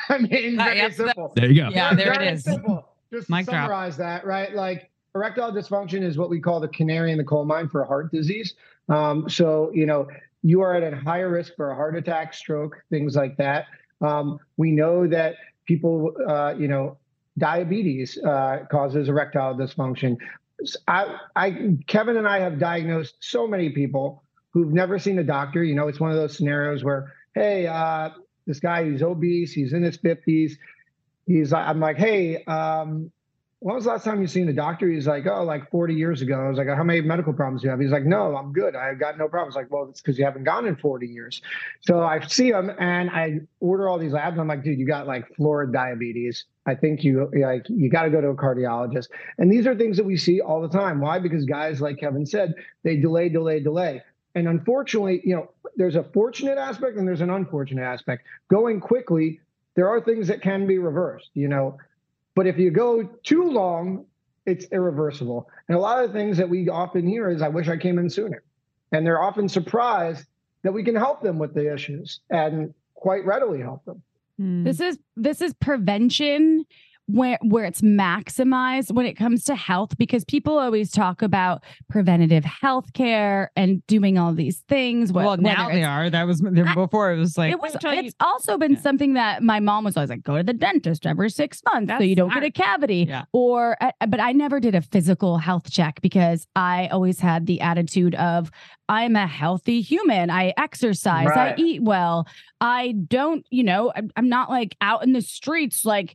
I mean, very uh, yeah, simple. There you go. Yeah, there very it is. Simple. Just to summarize drop. That, right? Like, erectile dysfunction is what we call the canary in the coal mine for heart disease. Um, so, you know, you are at a higher risk for a heart attack, stroke, things like that. Um, we know that people, uh, you know, diabetes uh, causes erectile dysfunction. I, I, Kevin and I have diagnosed so many people who've never seen a doctor. You know, it's one of those scenarios where, hey, uh, this guy, he's obese, he's in his fifties. He's, I'm like, hey, um, when was the last time you seen a doctor? He's like, oh, like forty years ago. I was like, how many medical problems do you have? He's like, no, I'm good. I've got no problems. Like, well, it's because you haven't gone in forty years. So I see him and I order all these labs. And I'm like, dude, you got like florid diabetes. I think you like you got to go to a cardiologist. And these are things that we see all the time. Why? Because guys, like Kevin said, they delay, delay, delay. And unfortunately, you know, there's a fortunate aspect and there's an unfortunate aspect. Going quickly, there are things that can be reversed, you know. But if you go too long, it's irreversible. And a lot of the things that we often hear is, I wish I came in sooner. And they're often surprised that we can help them with the issues and quite readily help them. Mm. This is this is prevention where, where it's maximized when it comes to health, because people always talk about preventative healthcare and doing all these things. What, well, now they are. That was I, before it was like, it was, it's you, also been yeah. something that my mom was always like, go to the dentist every six months That's so you don't smart. Get a cavity yeah. or, uh, but I never did a physical health check because I always had the attitude of, I'm a healthy human. I exercise, right. I eat well. I don't, you know, I'm, I'm not like out in the streets, like,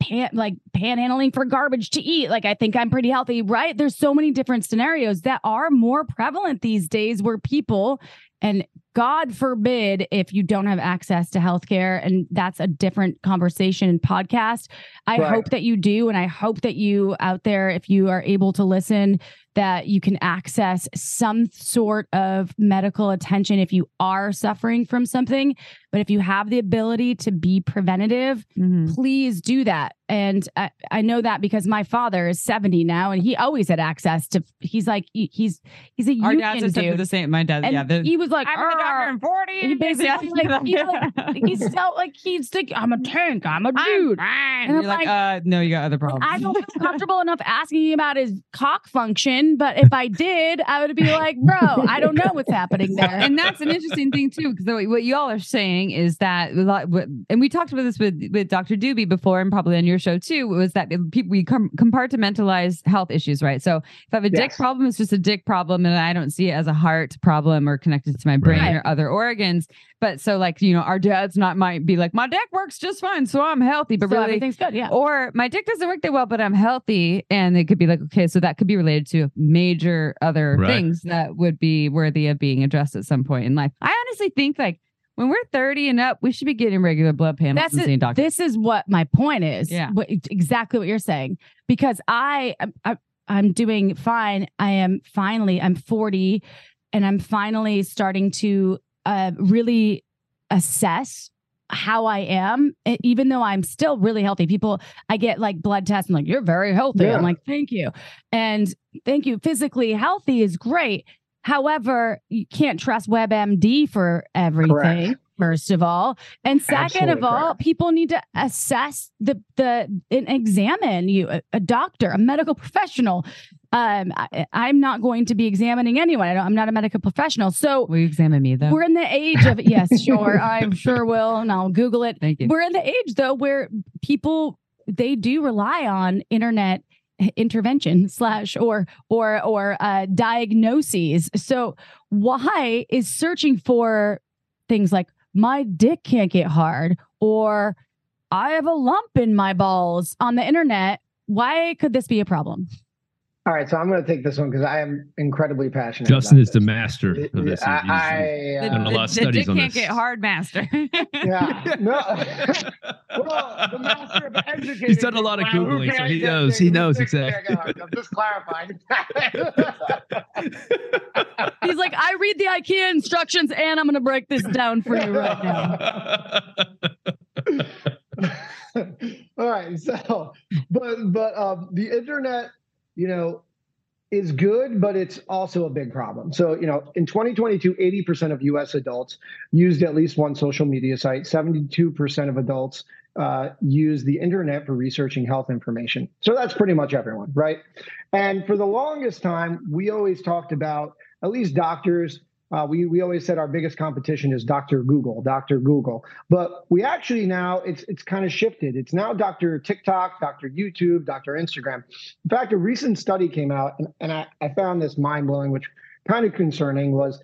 Pan, like panhandling for garbage to eat. Like, I think I'm pretty healthy, right? There's so many different scenarios that are more prevalent these days where people, and God forbid, if you don't have access to healthcare, and that's a different conversation and podcast. I right. hope that you do. And I hope that you out there, if you are able to listen, that you can access some sort of medical attention if you are suffering from something. But if you have the ability to be preventative, mm-hmm. please do that. And I, I know that because my father is seventy now, and he always had access to. He's like he, he's he's a our you dad's can dude. The same. My dad, and yeah, the, he was like I'm a doctor in forty. He basically like, he's like he's still like he's like I'm a tank. I'm a dude. I'm and you're I'm like, like uh, no, you got other problems. I don't feel comfortable enough asking about his cock function, but if I did, I would be like, bro, I don't know what's happening there. And that's an interesting thing too, because what y'all are saying is that, and we talked about this with with Doctor Dubin before, and probably on your show too, was that people we com- compartmentalize health issues, right? So if I have a yes. dick problem, it's just a dick problem, and I don't see it as a heart problem or connected to my brain right. or other organs. But so, like, you know, our dad's not might be like, my dick works just fine, so I'm healthy, but so really everything's good, yeah. Or my dick doesn't work that well, but I'm healthy, and it could be like, okay, so that could be related to major other right. things that would be worthy of being addressed at some point in life. I honestly think like When we're thirty and up, we should be getting regular blood panels That's and seeing doctors. This is what my point is. Yeah. What, exactly what you're saying. Because I, I, I'm doing fine. I am finally, I'm forty and I'm finally starting to uh, really assess how I am, even though I'm still really healthy. People, I get like blood tests and like, you're very healthy. Yeah. I'm like, thank you. And thank you. Physically healthy is great. However, you can't trust WebMD for everything, correct. First of all. And second Absolutely of all, correct. People need to assess the, the, and examine you, a, a doctor, a medical professional. Um, I, I'm not going to be examining anyone. I don't, I'm not a medical professional. So will you examine me though? We're in the age of, yes, sure. I'm sure will. And I'll Google it. Thank you. We're in the age though, where people, they do rely on internet intervention slash or, or, or, uh, diagnoses. So why is searching for things like my dick can't get hard, or I have a lump in my balls on the internet? Why could this be a problem? All right, so I'm going to take this one because I am incredibly passionate. Justin about is this. The master it, of this. I, I, I, done the, a lot of studies the on this. Dick can't get hard, master. Yeah, no. Well, the master of education. He's done a lot of googling, so he knows. He knows exactly. I'm just clarifying. He's like, I read the IKEA instructions, and I'm going to break this down for you right now. All right, so, but but uh, the internet, you know, is good, but it's also a big problem. So, you know, in twenty twenty-two, eighty percent of U S adults used at least one social media site. seventy-two percent of adults uh, use the internet for researching health information. So that's pretty much everyone, right? And for the longest time, we always talked about, at least doctors, uh, we, we always said our biggest competition is Doctor Google, Doctor Google. But we actually now, it's it's kind of shifted. It's now Doctor TikTok, Doctor YouTube, Doctor Instagram. In fact, a recent study came out, and, and I, I found this mind-blowing, which kind of concerning, was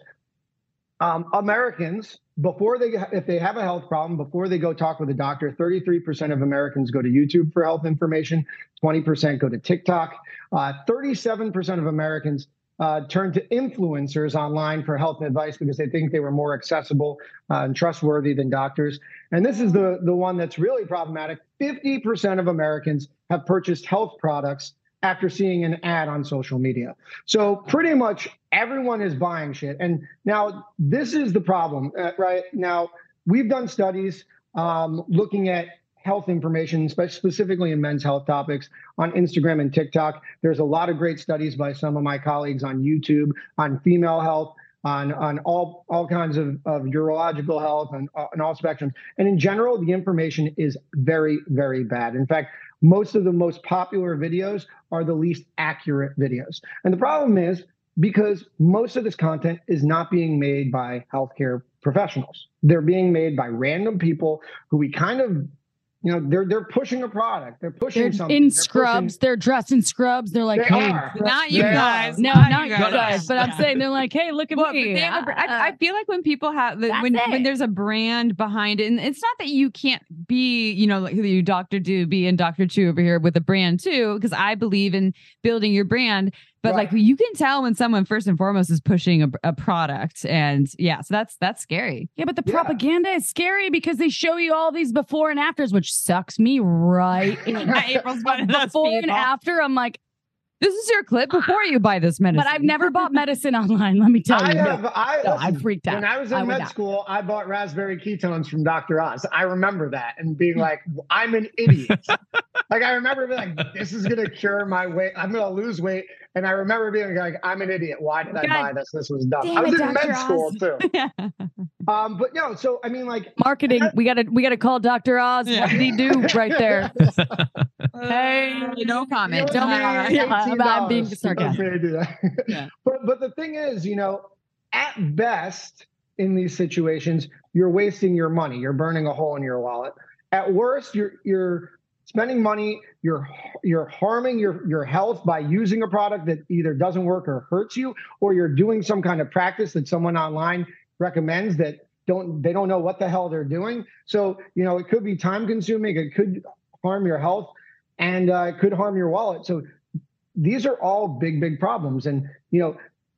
um, Americans, before they if they have a health problem, before they go talk with a doctor, thirty-three percent of Americans go to YouTube for health information, twenty percent go to TikTok, uh, thirty-seven percent of Americans Uh, turned to influencers online for health advice because they think they were more accessible uh, and trustworthy than doctors. And this is the, the one that's really problematic. fifty percent of Americans have purchased health products after seeing an ad on social media. So pretty much everyone is buying shit. And now this is the problem, uh, right? Now, we've done studies um, looking at health information, specifically in men's health topics, on Instagram and TikTok. There's a lot of great studies by some of my colleagues on YouTube, on female health, on, on all, all kinds of, of urological health and, uh, and all spectrums. And in general, the information is very, very bad. In fact, most of the most popular videos are the least accurate videos. And the problem is because most of this content is not being made by healthcare professionals. They're being made by random people who we kind of You know, they're they're pushing a product. They're pushing they're something. In they're scrubs. Pushing... They're dressed in scrubs. They're like, they hey, are. Not you they guys. Are. No, not, not you guys. guys. But I'm saying they're like, hey, look at well, me. Uh, a, I, I feel like when people have, the, when, when there's a brand behind it, and it's not that you can't be, you know, like you Doctor Doobie and Doctor Chu over here with a brand too, because I believe in building your brand. But right. like you can tell when someone first and foremost is pushing a, a product, and yeah, so that's that's scary. Yeah, but the yeah. propaganda is scary because they show you all these before and afters, which sucks me right in. April's before and after, I'm like, this is your clip before you buy this medicine. But I've never bought medicine online. Let me tell you, I, have, I, no, listen, I freaked out when I was in I med school. I bought raspberry ketones from Doctor Oz. I remember that and being like, I'm an idiot. Like I remember being like, this is gonna cure my weight. I'm gonna lose weight. And I remember being like, I'm an idiot. Why did God, I buy this? This was dumb. I was it, in Doctor med Oz. School too. Yeah. Um, but no, so I mean, like marketing. I, we gotta we gotta call Doctor Oz. Yeah. What did he do right there? Hey, no comment. Don't eighteen dollars. I'm being sarcastic. Yeah. But but the thing is, you know, at best in these situations, you're wasting your money. You're burning a hole in your wallet. At worst, you're you're spending money. You're you're harming your your health by using a product that either doesn't work or hurts you, or you're doing some kind of practice that someone online recommends that don't they don't know what the hell they're doing. So you know, it could be time consuming. It could harm your health, and uh, it could harm your wallet. So these are all big, big problems. And, you know,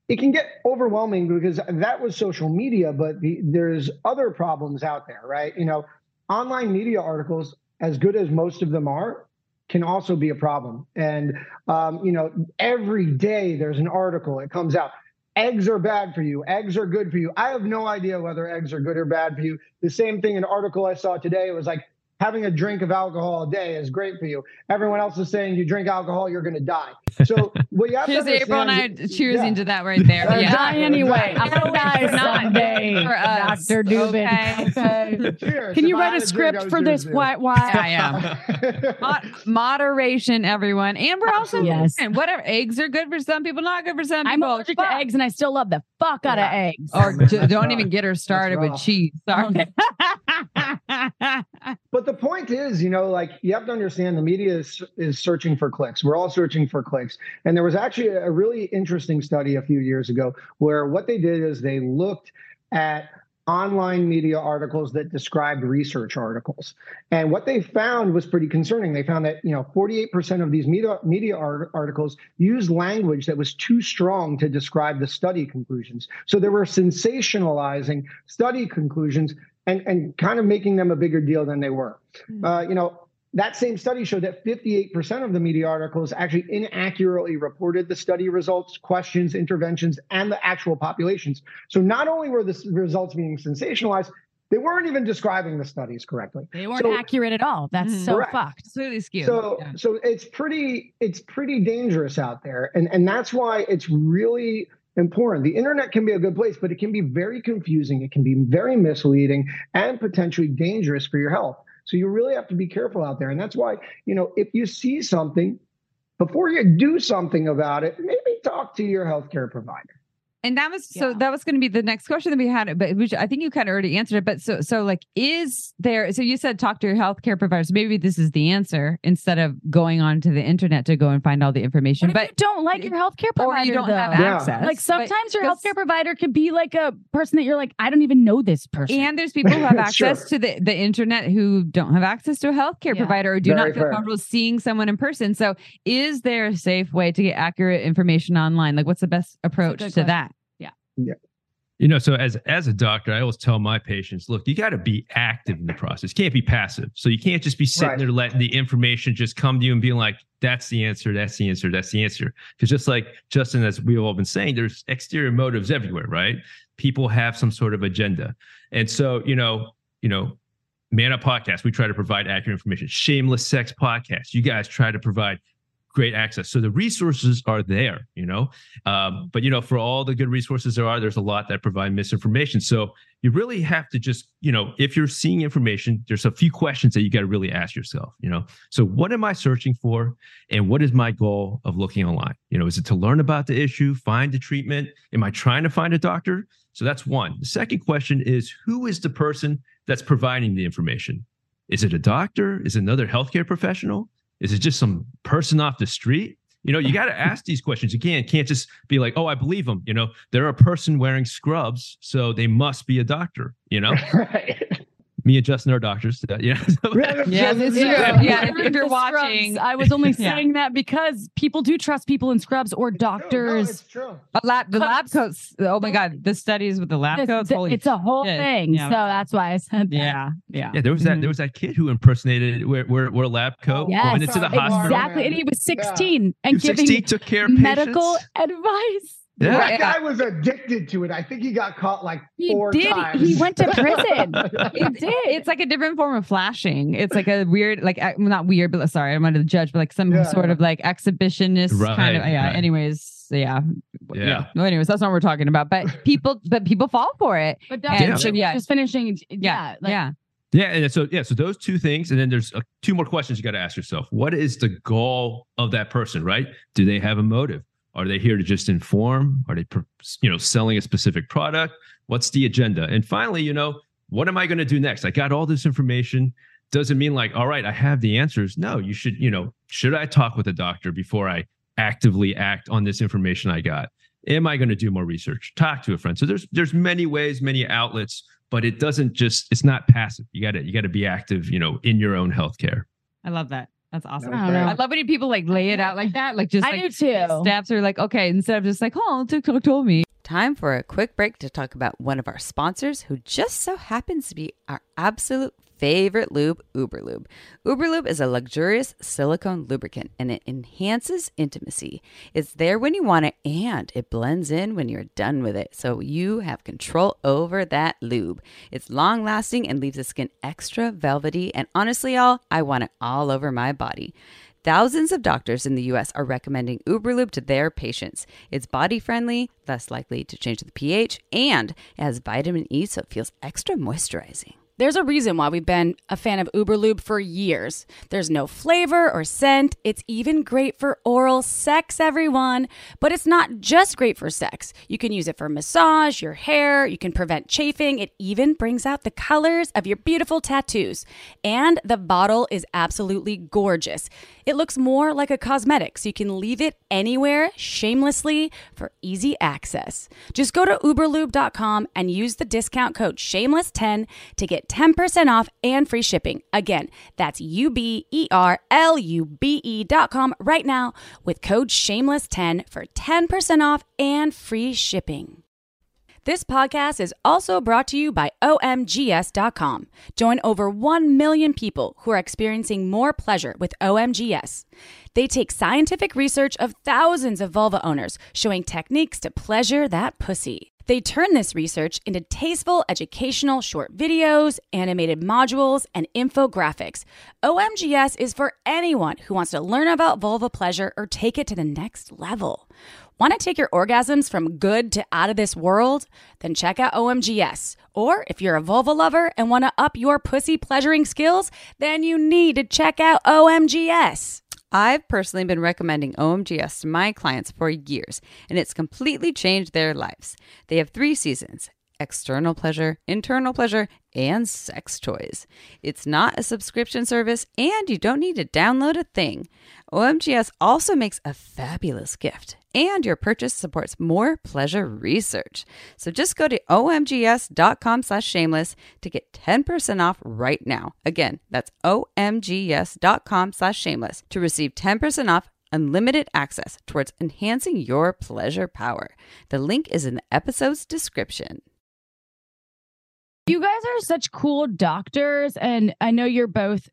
it can get overwhelming because that was social media, but the, there's other problems out there, right? You know, online media articles, as good as most of them are, can also be a problem. And, um, you know, every day there's an article that comes out. Eggs are bad for you. Eggs are good for you. I have no idea whether eggs are good or bad for you. The same thing, an article I saw today, it was like, having a drink of alcohol a day is great for you. Everyone else is saying you drink alcohol, you're going to die. So what you have Here's to understand. April and I are choosing yeah. to that right there. Yeah. Die anyway. I'll die someday for us. Doctor Dubin. Okay. Okay. Cheers. Can you write a script drink, for this? Why? Why? Yeah, I am. Mod moderation, everyone. And we're also yes. And whatever eggs are good for some people, not good for some people. I'm allergic to eggs, and I still love the fuck yeah. out of eggs. Or don't wrong. even get her started with cheese. Sorry. But the point is, you know, like you have to understand the media is, is searching for clicks. We're all searching for clicks. And there was actually a really interesting study a few years ago where what they did is they looked at online media articles that described research articles. And what they found was pretty concerning. They found that, you know, forty-eight percent of these media, media art articles used language that was too strong to describe the study conclusions. So they were sensationalizing study conclusions and, and kind of making them a bigger deal than they were. Uh, you know, that same study showed that fifty-eight percent of the media articles actually inaccurately reported the study results, questions, interventions, and the actual populations. So not only were the results being sensationalized, they weren't even describing the studies correctly. They weren't so, accurate at all. That's mm, so correct. fucked. Absolutely skewed. So, yeah. so it's pretty, it's pretty dangerous out there. And, and that's why it's really important. The internet can be a good place, but it can be very confusing. It can be very misleading and potentially dangerous for your health. So you really have to be careful out there. And that's why, you know, if you see something, before you do something about it, maybe talk to your healthcare provider. And that was, yeah. so that was going to be the next question that we had, but which I think you kind of already answered it. But so, so like, is there, so you said, talk to your healthcare providers. Maybe this is the answer instead of going on to the internet to go and find all the information, but you don't like your healthcare provider, or you don't though. have yeah. access. Like sometimes your healthcare provider could be like a person that you're like, I don't even know this person. And there's people who have access sure. to the, the internet who don't have access to a healthcare yeah. provider or do Very not feel fair. comfortable seeing someone in person. So is there a safe way to get accurate information online? Like what's the best approach to question. that? Yeah. You know, so as, as a doctor, I always tell my patients, look, you got to be active in the process. You can't be passive. So you can't just be sitting right. there letting the information just come to you and being like, that's the answer. That's the answer. That's the answer. Because just like Justin, as we've all been saying, there's exterior motives everywhere, right? People have some sort of agenda. And so, you know, you know, Man Up Podcast, we try to provide accurate information. Shameless Sex Podcast, you guys try to provide great access. So the resources are there, you know, um, but, you know, for all the good resources there are, there's a lot that provide misinformation. So you really have to just, you know, if you're seeing information, there's a few questions that you got to really ask yourself, you know, so what am I searching for? And what is my goal of looking online? You know, is it to learn about the issue, find the treatment? Am I trying to find a doctor? So that's one. The second question is, who is the person that's providing the information? Is it a doctor? Is it another healthcare professional? Is it just some person off the street? You know, you got to ask these questions. You can't, can't just be like, oh, I believe them. You know, they're a person wearing scrubs, so they must be a doctor, you know? Right. Me and Justin are doctors. Uh, yeah, yeah, this is yeah. true. Yeah, if, if you're watching. Scrubs, I was only saying yeah. that because people do trust people in scrubs or doctors. It's true. No, it's true. A lab, the lab coats. Oh my God, the studies with the lab this, coats. The, Holy it's a whole shit. thing. Yeah. So that's why I said that. Yeah, yeah. Yeah, there was that. Mm-hmm. There was that kid who impersonated wear wear, wear a lab coat. Yes, went into the exactly. hospital. Exactly, and he was sixteen yeah. and was giving sixteen, took care of medical patients. advice. Yeah. That guy was addicted to it. I think he got caught like four he did. times. He went to prison. He did. It's like a different form of flashing. It's like a weird, like not weird, but sorry, I'm not the judge, but like some yeah. sort of like exhibitionist right, kind of. Yeah. Right. Anyways, yeah. Yeah. No. Anyways, that's not what we're talking about. But people, but people fall for it. But yeah. So, yeah. just finishing. Yeah. Yeah. Like, yeah. Yeah. And so, yeah. So those two things. And then there's uh, two more questions you got to ask yourself. What is the goal of that person, right? Do they have a motive? Are they here to just inform? Are they, you know, selling a specific product? What's the agenda? And finally, you know, what am I going to do next? I got all this information. Doesn't mean like, all right, I have the answers. No, you should, you know, should I talk with a doctor before I actively act on this information I got? Am I going to do more research? Talk to a friend. So there's, there's many ways, many outlets, but it doesn't just, it's not passive. You got to, you got to be active, you know, in your own healthcare. I love that. That's awesome. That I, I love when people like lay it out like that. Like just I like, do too. Steps are like, okay, instead of just like, oh, TikTok told me. Time for a quick break to talk about one of our sponsors who just so happens to be our absolute favorite lube, Uberlube. Uberlube is a luxurious silicone lubricant and it enhances intimacy. It's there when you want it and it blends in when you're done with it, so you have control over that lube. It's long lasting and leaves the skin extra velvety, and honestly, y'all, I want it all over my body. Thousands of doctors in the U S are recommending Uberlube to their patients. It's body-friendly, less likely to change the pH, and it has vitamin E, so it feels extra moisturizing. There's a reason why we've been a fan of Uberlube for years. There's no flavor or scent. It's even great for oral sex, everyone. But it's not just great for sex. You can use it for massage, your hair. You can prevent chafing. It even brings out the colors of your beautiful tattoos. And the bottle is absolutely gorgeous. It looks more like a cosmetic, so you can leave it anywhere shamelessly for easy access. Just go to uberlube dot com and use the discount code shameless ten to get ten percent off and free shipping. Again, that's U B E R L U B E dot com right now with code shameless ten for ten percent off and free shipping. This podcast is also brought to you by O M G S dot com. Join over one million people who are experiencing more pleasure with O M G S. They take scientific research of thousands of vulva owners, showing techniques to pleasure that pussy. They turn this research into tasteful, educational short videos, animated modules, and infographics. O M G S is for anyone who wants to learn about vulva pleasure or take it to the next level. Want to take your orgasms from good to out of this world? Then check out O M G S. Or if you're a vulva lover and want to up your pussy pleasuring skills, then you need to check out O M G S. I've personally been recommending O M G S to my clients for years, and it's completely changed their lives. They have three seasons: external pleasure, internal pleasure, and sex toys. It's not a subscription service, and you don't need to download a thing. O M G S also makes a fabulous gift, and your purchase supports more pleasure research. So just go to O M G S dot com slash shameless to get ten percent off right now. Again, that's O M G S dot com slash shameless to receive ten percent off unlimited access towards enhancing your pleasure power. The link is in the episode's description. You guys are such cool doctors, and I know you're both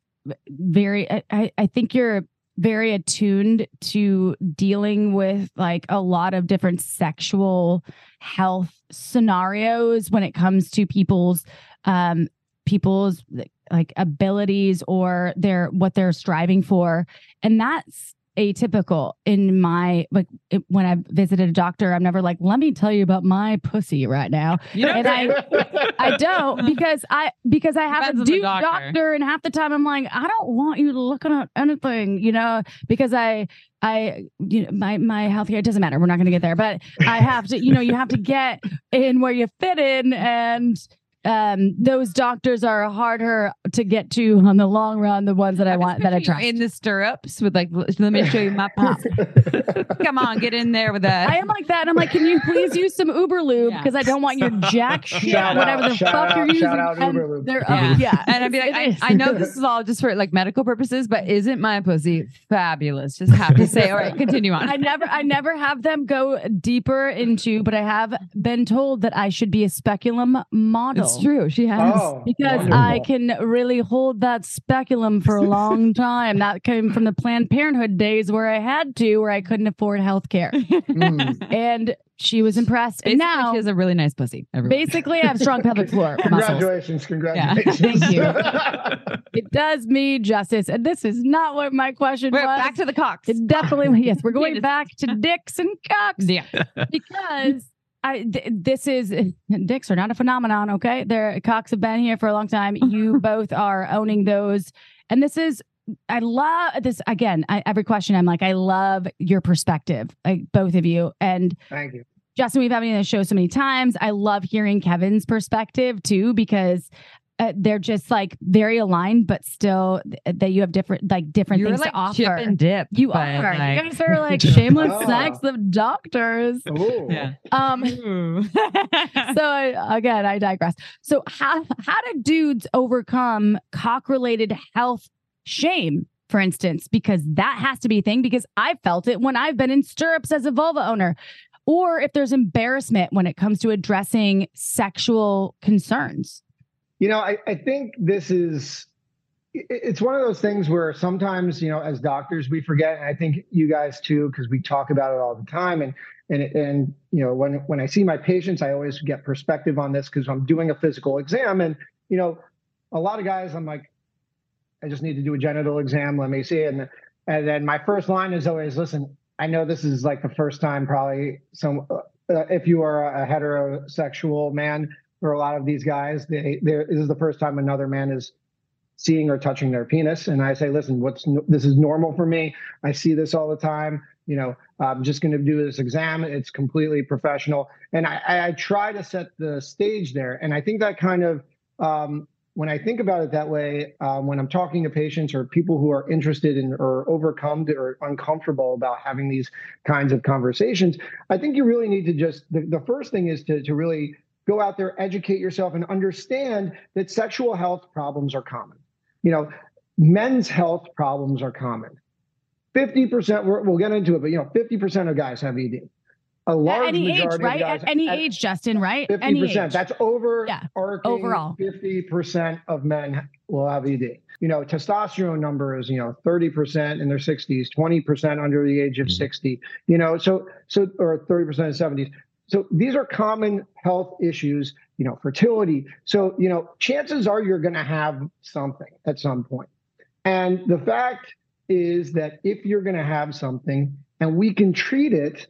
very, I, I think you're very attuned to dealing with like a lot of different sexual health scenarios when it comes to people's, um, people's like abilities or their, what they're striving for. And that's atypical in my, like when I've visited a doctor, I'm never like, let me tell you about my pussy right now. You don't and I, I don't because I, because I have a dude doctor. doctor and half the time I'm like, I don't want you looking at anything, you know, because I, I, you know, my, my healthcare, it doesn't matter. We're not going to get there, but I have to, you know, you have to get in where you fit in. And Um, those doctors are harder to get to on the long run. The ones that I, I want, that I trust, in the stirrups with like, let me show you my pop. Come on, get in there with that. I am like that, and I'm like, can you please use some Uberlube because yeah. I don't want your jack shit, shout whatever out, the fuck out, you're using. Out and they're yeah. Oh, yeah, and I'd be like, I, I know this is all just for like medical purposes, but isn't my pussy fabulous? Just have to say, all right, continue on. I never, I never have them go deeper into, but I have been told that I should be a speculum model. It's It's true. She has oh, because wonderful. I can really hold that speculum for a long time. That came from the Planned Parenthood days where I had to, where I couldn't afford healthcare. Mm. And she was impressed. Basically, and now she has a really nice pussy. Everyone. Basically, I have strong pelvic floor. Congratulations. Muscles. Congratulations. Yeah. Thank you. It does me justice. And this is not what my question we're was. Back to the cocks. It definitely, yes, we're going back to dicks and cocks. Yeah. Because I, th- this is, dicks are not a phenomenon, okay? Their cocks have been here for a long time. You both are owning those. And this is, I love this. Again, I, every question I'm like, I love your perspective, like both of you. And thank you. Justin, we've had me on the show so many times. I love hearing Kevin's perspective too, because Uh, they're just like very aligned, but still th- that you have different, like different You're things like to offer. Chip and dip, you are. Like... You guys are like shameless oh. sex of doctors. Ooh. Yeah. Um. Ooh. so I, again, I digress. So how how do dudes overcome cock related health shame? for instance, because that has to be a thing because I felt it when I've been in stirrups as a vulva owner, or if there's embarrassment when it comes to addressing sexual concerns. You know, I, I think this is, it's one of those things where sometimes, you know, as doctors, we forget, and I think you guys too, because we talk about it all the time. And, and, and, you know, when, when I see my patients, I always get perspective on this because I'm doing a physical exam and, you know, a lot of guys, I'm like, I just need to do a genital exam. Let me see it. And, and then my first line is always, listen, I know this is like the first time probably some, uh, if you are a heterosexual man, for a lot of these guys, they, this is the first time another man is seeing or touching their penis. And I say, listen, what's this is normal for me. I see this all the time. You know, I'm just going to do this exam. It's completely professional. And I, I try to set the stage there. And I think that kind of, um, when I think about it that way, um, when I'm talking to patients or people who are interested in or overcome or uncomfortable about having these kinds of conversations, I think you really need to just, the, the first thing is to to really go out there, educate yourself, and understand that sexual health problems are common. You know, men's health problems are common. fifty percent, we're, we'll get into it, but you know, fifty percent of guys have E D. A large majority of guys. At any age, right? At any age, Justin, right? fifty percent. That's over. Yeah. Overall, fifty percent of men will have E D. You know, testosterone number is, you know, thirty percent in their sixties, twenty percent under the age of sixty, you know, so, so, or thirty percent in seventies. So these are common health issues, you know, fertility. So, you know, chances are you're going to have something at some point. And the fact is that if you're going to have something and we can treat it,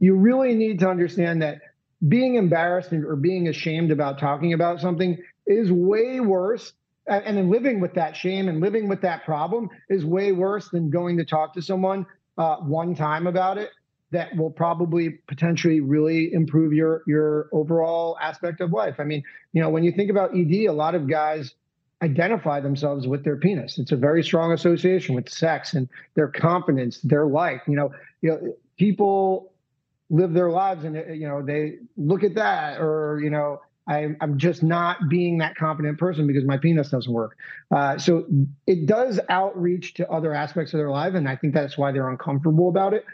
you really need to understand that being embarrassed or being ashamed about talking about something is way worse. And then living with that shame and living with that problem is way worse than going to talk to someone uh, one time about it. That will probably potentially really improve your your overall aspect of life. I mean, you know, when you think about E D, a lot of guys identify themselves with their penis. It's a very strong association with sex and their confidence, their life. You know, you know, people live their lives and, you know, they look at that or, you know, I, I'm just not being that confident person because my penis doesn't work. Uh, so it does outreach to other aspects of their life. And I think that's why they're uncomfortable about it.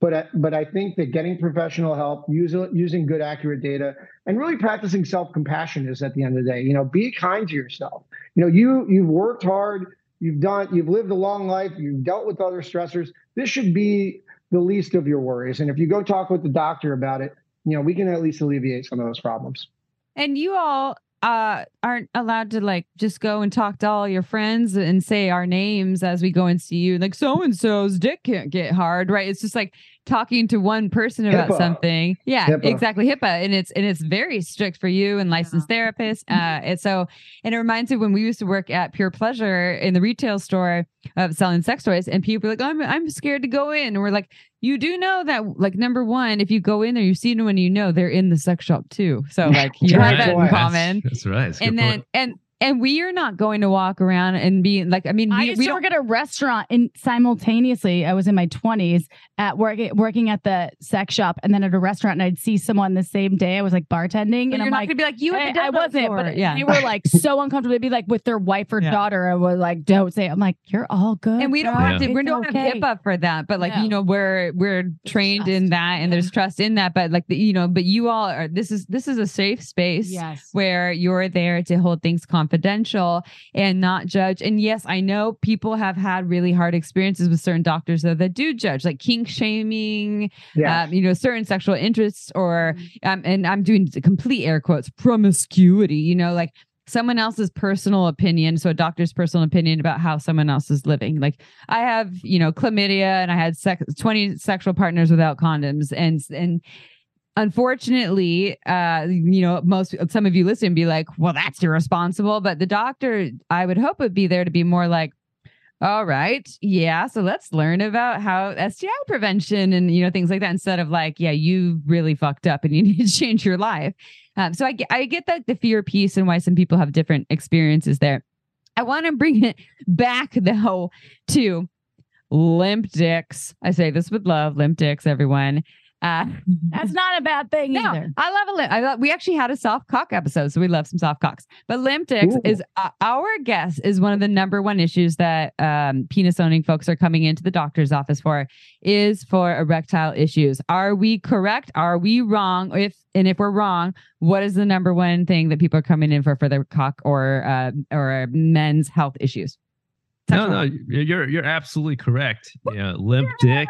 But, but I think that getting professional help, using, using good, accurate data, and really practicing self-compassion is at the end of the day. You know, be kind to yourself. You know, you, you've worked hard, you've done, you've lived a long life, you've dealt with other stressors. This should be the least of your worries. And if you go talk with the doctor about it, you know, we can at least alleviate some of those problems. And you all uh, aren't allowed to like just go and talk to all your friends and say our names as we go and see you. Like so-and-so's dick can't get hard, right? It's just like talking to one person about HIPAA. Something. Yeah, HIPAA. Exactly. HIPAA. And it's, and it's very strict for you and licensed yeah. therapists. Uh, and so, and it reminds me when we used to work at Pure Pleasure in the retail store of selling sex toys and people were like, I'm, I'm scared to go in. And we're like, you do know that like, number one, if you go in there, you see anyone, you know, they're in the sex shop too. So like you right. have that in common. That's, that's right. That's and then, point. and, And we are not going to walk around and be like, I mean, we, I used we to work at a restaurant and simultaneously, I was in my twenties at work, working at the sex shop and then at a restaurant. And I'd see someone the same day. I was like bartending. But and you're I'm not like, going to be like, you hey, I wasn't, before. But yeah. You were like so uncomfortable to be like with their wife or yeah. daughter. I was like, don't say it. I'm like, you're all good. And we don't yeah. have to, we don't okay. have HIPAA for that. But like, yeah. you know, we're, we're trained trust. in that and yeah. there's trust in that. But like, the, you know, but you all are, this is, this is a safe space yes. where you're there to hold things confidential. confidential and not judge. And yes, I know people have had really hard experiences with certain doctors though that do judge, like kink shaming, yeah. um, you know, certain sexual interests or, um, and I'm doing complete air quotes, promiscuity, you know, like someone else's personal opinion. So a doctor's personal opinion about how someone else is living. Like I have, you know, chlamydia and I had sex, twenty sexual partners without condoms and, and, unfortunately, uh, you know, most some of you listen and be like, well, that's irresponsible. But the doctor, I would hope, would be there to be more like, all right, yeah, so let's learn about how S T I prevention and, you know, things like that instead of like, yeah, you really fucked up and you need to change your life. Um, so I, I get that the fear piece and why some people have different experiences there. I want to bring it back, though, to limp dicks. I say this with love, limp dicks, everyone. Uh, that's not a bad thing no, either. I love a limp. I love, we actually had a soft cock episode, so we love some soft cocks. But limp dicks Ooh. is uh, our guess is one of the number one issues that um, penis owning folks are coming into the doctor's office for is for erectile issues. Are we correct? Are we wrong? If and if we're wrong, what is the number one thing that people are coming in for for their cock or uh, or men's health issues? Sexual. No, no, you're you're absolutely correct. You know, limp dick,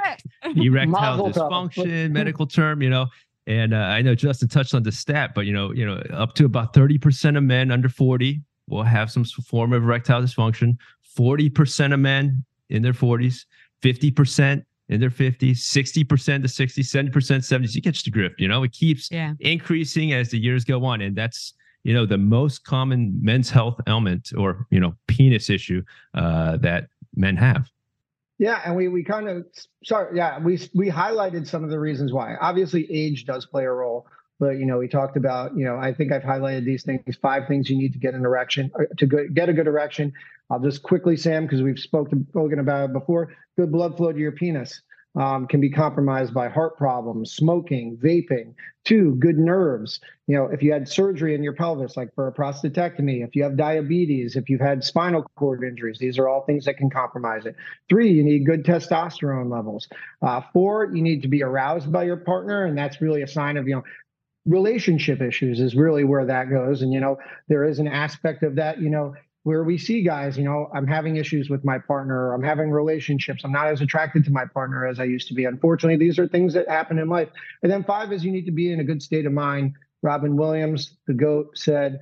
erectile dysfunction, medical term, you know. And uh, I know Justin touched on the stat, but you know, you know, up to about thirty percent of men under forty will have some form of erectile dysfunction. forty percent of men in their forties, fifty percent in their fifties, sixty percent to sixty, seventy percent, seventies. You catch the drift, you know. It keeps yeah. increasing as the years go on, and that's, you know, the most common men's health ailment or, you know, penis issue uh, that men have. Yeah. And we, we kind of, sorry. Yeah. We, we highlighted some of the reasons why. Obviously age does play a role, but, you know, we talked about, you know, I think I've highlighted these things, five things you need to get an erection to go, get a good erection. I'll just quickly, Sam, because we've spoken, spoken about it before. Good blood flow to your penis Um, can be compromised by heart problems, smoking, vaping. Two, good nerves. You know, if you had surgery in your pelvis, like for a prostatectomy, if you have diabetes, if you've had spinal cord injuries, these are all things that can compromise it. Three, you need good testosterone levels. Uh, four, you need to be aroused by your partner, and that's really a sign of, you know, relationship issues is really where that goes. And, you know, there is an aspect of that, you know, where we see guys, you know, I'm having issues with my partner, I'm having relationships, I'm not as attracted to my partner as I used to be. Unfortunately, these are things that happen in life. And then five is you need to be in a good state of mind. Robin Williams, the GOAT, said,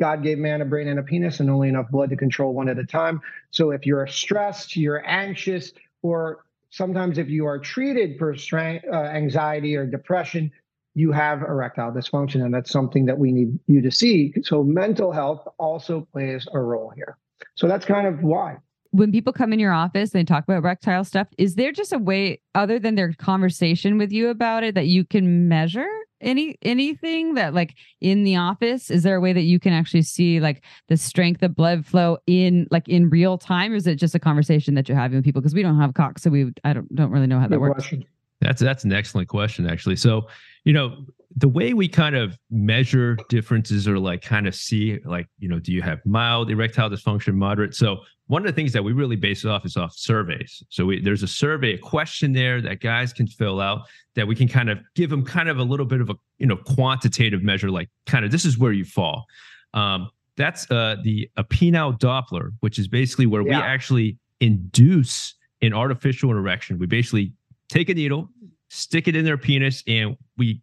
God gave man a brain and a penis and only enough blood to control one at a time. So if you're stressed, you're anxious, or sometimes if you are treated for uh, anxiety or depression, you have erectile dysfunction, and that's something that we need you to see. So mental health also plays a role here. So that's kind of why. When people come in your office and talk about erectile stuff, is there just a way other than their conversation with you about it that you can measure any anything that, like, in the office? Is there a way that you can actually see, like, the strength of blood flow in, like, in real time? Or is it just a conversation that you're having with people? Because we don't have cocks, so we I don't don't really know how that works. Question. That's that's an excellent question, actually. So, you know, the way we kind of measure differences or like kind of see, like, you know, do you have mild erectile dysfunction, moderate? So one of the things that we really base it off is off surveys. So we, there's a survey, a questionnaire that guys can fill out that we can kind of give them kind of a little bit of a, you know, quantitative measure, like kind of this is where you fall. Um, that's uh, the a penile Doppler, which is basically where yeah. we actually induce an artificial erection. We basically take a needle, stick it in their penis, and we,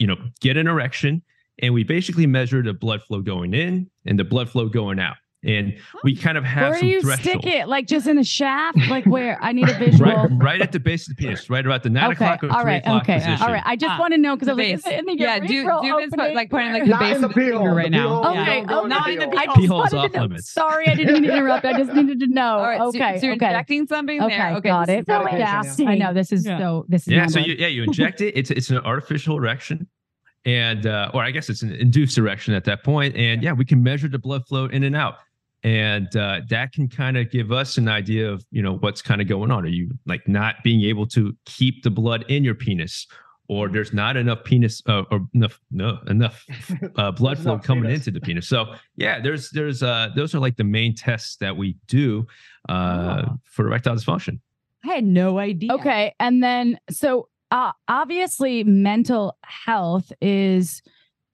you know, get an erection, and we basically measure the blood flow going in and the blood flow going out. And we kind of have where some you threshold. Stick it, like just in the shaft, like where I need a visual. right, right at the base of the penis, right about the nine okay, o'clock or all three right, o'clock okay, position. All right, I just ah, want to know because I was base. Like, is yeah, do do this but, like pointing like the not base in the of the finger right the now. Hole, okay, oh, not the in the pee hole's off limits. Sorry, I didn't mean to interrupt. I just needed to know. All right, okay, so, okay. so you're injecting something okay, there. Okay, got it. So nasty. I know this is so. This is yeah. So yeah, you inject it. It's it's an artificial erection. And uh, or I guess it's an induced erection at that point. And yeah, we can measure the blood flow in and out. And uh, that can kind of give us an idea of, you know, what's kind of going on. Are you like not being able to keep the blood in your penis, or there's not enough penis uh, or enough no enough uh, blood flow coming penis. into the penis? So yeah, there's there's uh, those are like the main tests that we do uh, wow. for erectile dysfunction. I had no idea. Okay, and then so uh, obviously mental health is.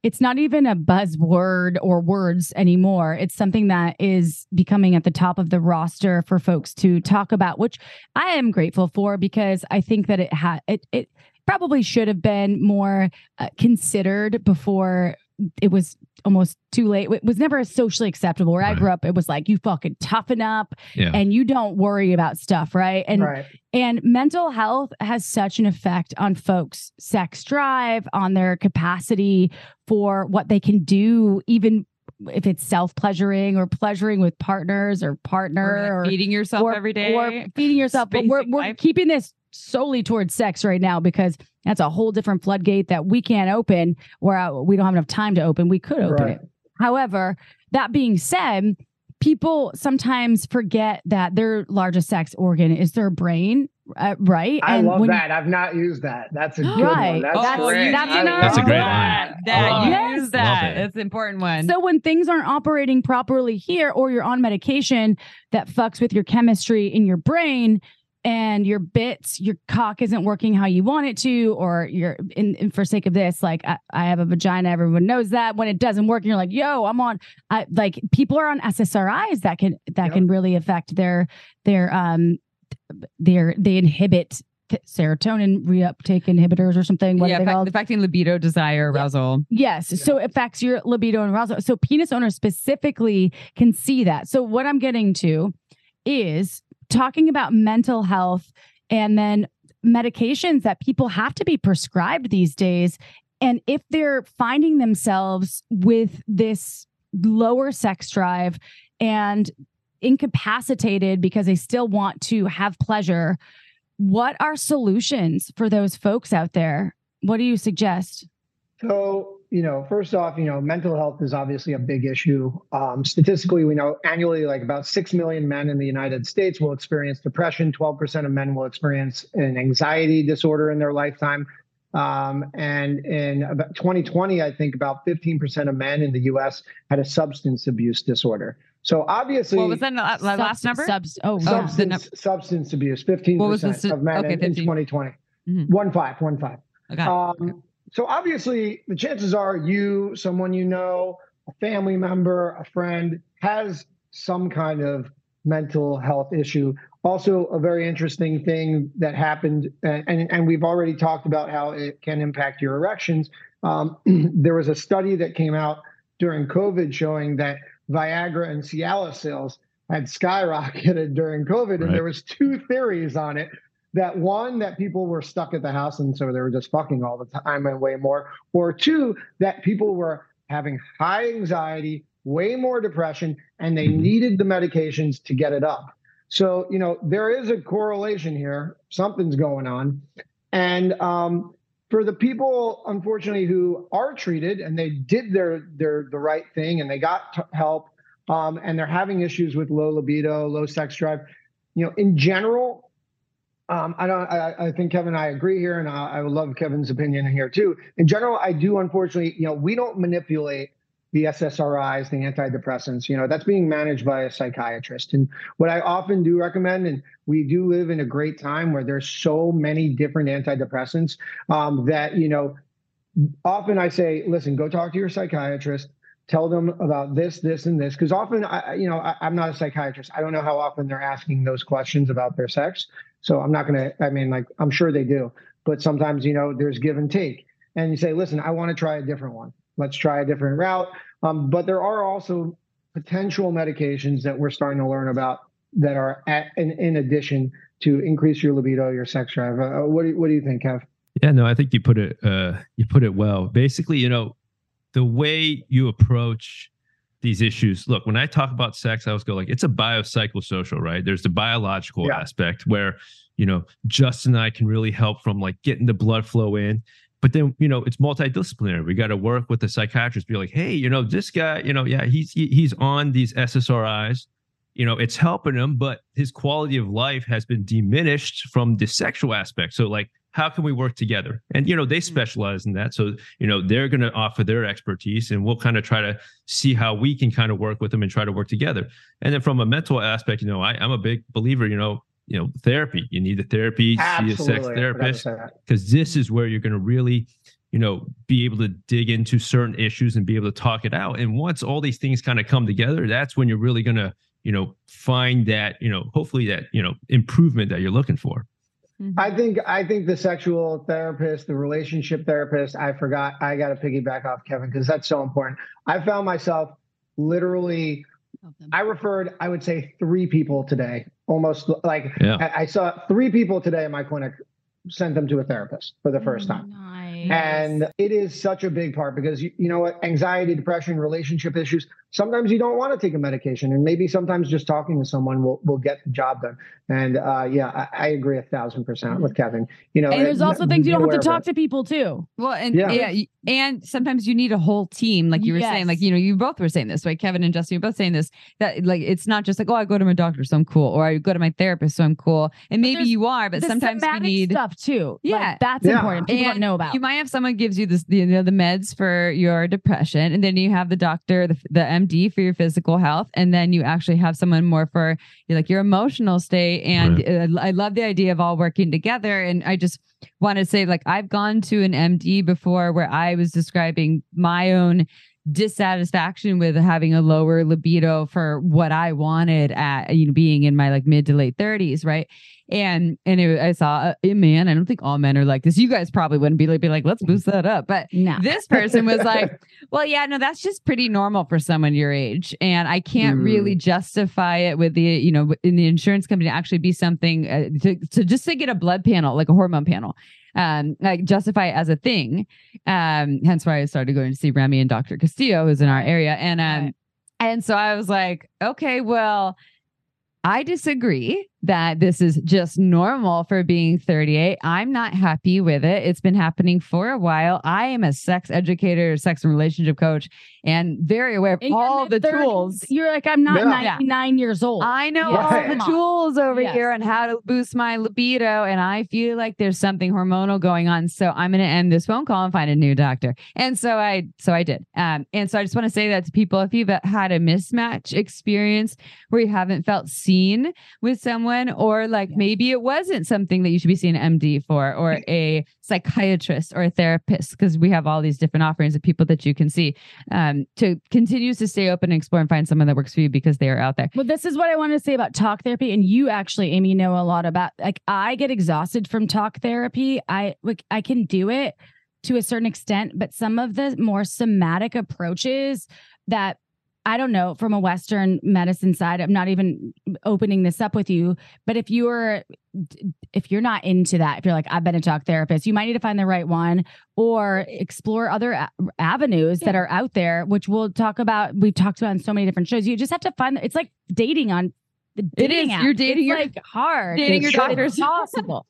It's not even a buzzword or words anymore. It's something that is becoming at the top of the roster for folks to talk about, which I am grateful for because I think that it ha- it, it probably should have been more uh, considered before it was almost too late. It was never socially acceptable. Where right. I grew up, it was like, you fucking toughen up yeah. and you don't worry about stuff, right? And right. and mental health has such an effect on folks' sex drive, on their capacity for what they can do, even if it's self-pleasuring or pleasuring with partners or partner or, or feeding yourself or, every day or feeding yourself. But we're, we're keeping this solely towards sex right now because that's a whole different floodgate that we can't open or we don't have enough time to open. We could open right. it. However, that being said, people sometimes forget that their largest sex organ is their brain Uh, right. I and love that. You, I've not used that. That's a good right. one. That's, that's, great. That's, that's, that's a great one. That, yes. Use that. It's an important one. So when things aren't operating properly here, or you're on medication that fucks with your chemistry in your brain and your bits, your cock isn't working how you want it to, or you're in, in for sake of this, like I, I have a vagina. Everyone knows that when it doesn't work, and you're like, yo, I'm on, I, like people are on S S R Is that can, that yep. can really affect their, their, um, They're, they inhibit t- serotonin reuptake inhibitors or something. What yeah, are they fact, called? Affecting libido, desire, arousal. Yes. Yeah. So it affects your libido and arousal. So penis owners specifically can see that. So what I'm getting to is talking about mental health and then medications that people have to be prescribed these days. And if they're finding themselves with this lower sex drive and incapacitated because they still want to have pleasure, what are solutions for those folks out there? What do you suggest? So, you know, first off, you know, mental health is obviously a big issue. Um, statistically, we know annually, like about six million men in the United States will experience depression. twelve percent of men will experience an anxiety disorder in their lifetime. Um, and in about twenty twenty, I think about fifteen percent of men in the U S had a substance abuse disorder. So obviously, what was that last substance, number? Subs, oh, substance, oh. substance abuse, fifteen percent of men okay, in twenty twenty. Mm-hmm. One five, one five. Okay. Um, okay. So obviously, the chances are you, someone you know, a family member, a friend, has some kind of mental health issue. Also, a very interesting thing that happened, and, and, and we've already talked about how it can impact your erections. Um, there was a study that came out during COVID showing that Viagra and Cialis sales had skyrocketed during COVID. Right. And there was two theories on it. That one, that people were stuck at the house and so they were just fucking all the time and way more. Or two, that people were having high anxiety, way more depression, and they needed the medications to get it up. So, you know, there is a correlation here. Something's going on. And um, for the people, unfortunately, who are treated and they did their their the right thing and they got t- help um, and they're having issues with low libido, low sex drive, you know, in general, um, I don't. I, I think Kevin and I agree here, and I, I love Kevin's opinion here too. In general, I do, unfortunately, you know, we don't manipulate the S S R Is, the antidepressants, you know, that's being managed by a psychiatrist. And what I often do recommend, and we do live in a great time where there's so many different antidepressants um, that, you know, often I say, listen, go talk to your psychiatrist, tell them about this, this, and this. Because often, I, you know, I, I'm not a psychiatrist. I don't know how often they're asking those questions about their sex. So I'm not going to, I mean, like, I'm sure they do. But sometimes, you know, there's give and take. And you say, listen, I want to try a different one. Let's try a different route. Um, but there are also potential medications that we're starting to learn about that are at, in, in addition to increase your libido, your sex drive. Uh, what, do, what do you think, Kev? Yeah, no, I think you put it uh, you put it well. Basically, you know, the way you approach these issues. Look, when I talk about sex, I always go like, it's a biopsychosocial, right? There's the biological yeah. aspect where, you know, Justin and I can really help from like getting the blood flow in. But then, you know, it's multidisciplinary. We got to work with the psychiatrist, be like, hey, you know, this guy, you know, yeah, he's he, he's on these S S R Is. You know, it's helping him, but his quality of life has been diminished from the sexual aspect. So, like, how can we work together? And, you know, they specialize in that. So, you know, they're going to offer their expertise and we'll kind of try to see how we can kind of work with them and try to work together. And then from a mental aspect, you know, I, I'm a big believer, you know, you know, therapy, you need a therapy, Absolutely. See a sex therapist, because this is where you're going to really, you know, be able to dig into certain issues and be able to talk it out. And once all these things kind of come together, that's when you're really going to, you know, find that, you know, hopefully that, you know, improvement that you're looking for. Mm-hmm. I think, I think the sexual therapist, the relationship therapist, I forgot, I got to piggyback off Kevin, because that's so important. I found myself literally, I referred, I would say three people today, almost like yeah. I saw three people today in my clinic, sent them to a therapist for the first time. Nice. And it is such a big part because you, you know what, anxiety, depression, relationship issues, sometimes you don't want to take a medication, and maybe sometimes just talking to someone will will get the job done. And uh, yeah, I, I agree a thousand percent with Kevin. You know, and there's and, also things you don't have to talk to people too. Well, and yeah. yeah, and sometimes you need a whole team, like you were yes. saying. Like you know, you both were saying this, right? Kevin and Justin, you're both saying this. That like it's not just like oh, I go to my doctor, so I'm cool, or I go to my therapist, so I'm cool. And maybe you are, but sometimes we need stuff too. Yeah, like, that's yeah. important. People and don't know about. You might have someone gives you this, you know, the meds for your depression, and then you have the doctor, the, the M D for your physical health, and then you actually have someone more for you're like your emotional state. And right. I, I love the idea of all working together. And I just want to say, like, I've gone to an M D before where I was describing my own dissatisfaction with having a lower libido for what I wanted at, you know, being in my like mid to late thirties, right? And and it, I saw a man. I don't think all men are like this. You guys probably wouldn't be like, be like let's boost that up. But no. This person was like, well, yeah, no, that's just pretty normal for someone your age. And I can't mm. really justify it with the, you know, in the insurance company to actually be something uh, to, to just to get a blood panel, like a hormone panel, um, like justify it as a thing. Um, hence why I started going to see Remy and Doctor Castillo, who's in our area. And, um, right. and so I was like, okay, well, I disagree that this is just normal for being thirty-eight. I'm not happy with it. It's been happening for a while. I am a sex educator, sex and relationship coach, and very aware of and all the thirties tools. You're like, I'm not yeah. ninety-nine yeah. years old. I know yes. all the tools over yes. here on how to boost my libido. And I feel like there's something hormonal going on. So I'm going to end this phone call and find a new doctor. And so I, so I did. Um, and so I just want to say that to people, if you've had a mismatch experience where you haven't felt seen with someone, or like maybe it wasn't something that you should be seeing an M D for, or a psychiatrist or a therapist, because we have all these different offerings of people that you can see, um, to continue to stay open and explore and find someone that works for you, because they are out there. Well, this is what I wanted to say about talk therapy. And you actually, Amy, know a lot about, like, I get exhausted from talk therapy. I like, I can do it to a certain extent, but some of the more somatic approaches that I don't know, from a Western medicine side, I'm not even opening this up with you, but if you're, if you're not into that, if you're like, I've been a talk therapist, you might need to find the right one or explore other a- avenues yeah. that are out there, which we'll talk about. We've talked about in so many different shows. You just have to find, it's like dating on the dating it is. App. You're dating it's your, like hard. Dating your doctor is possible.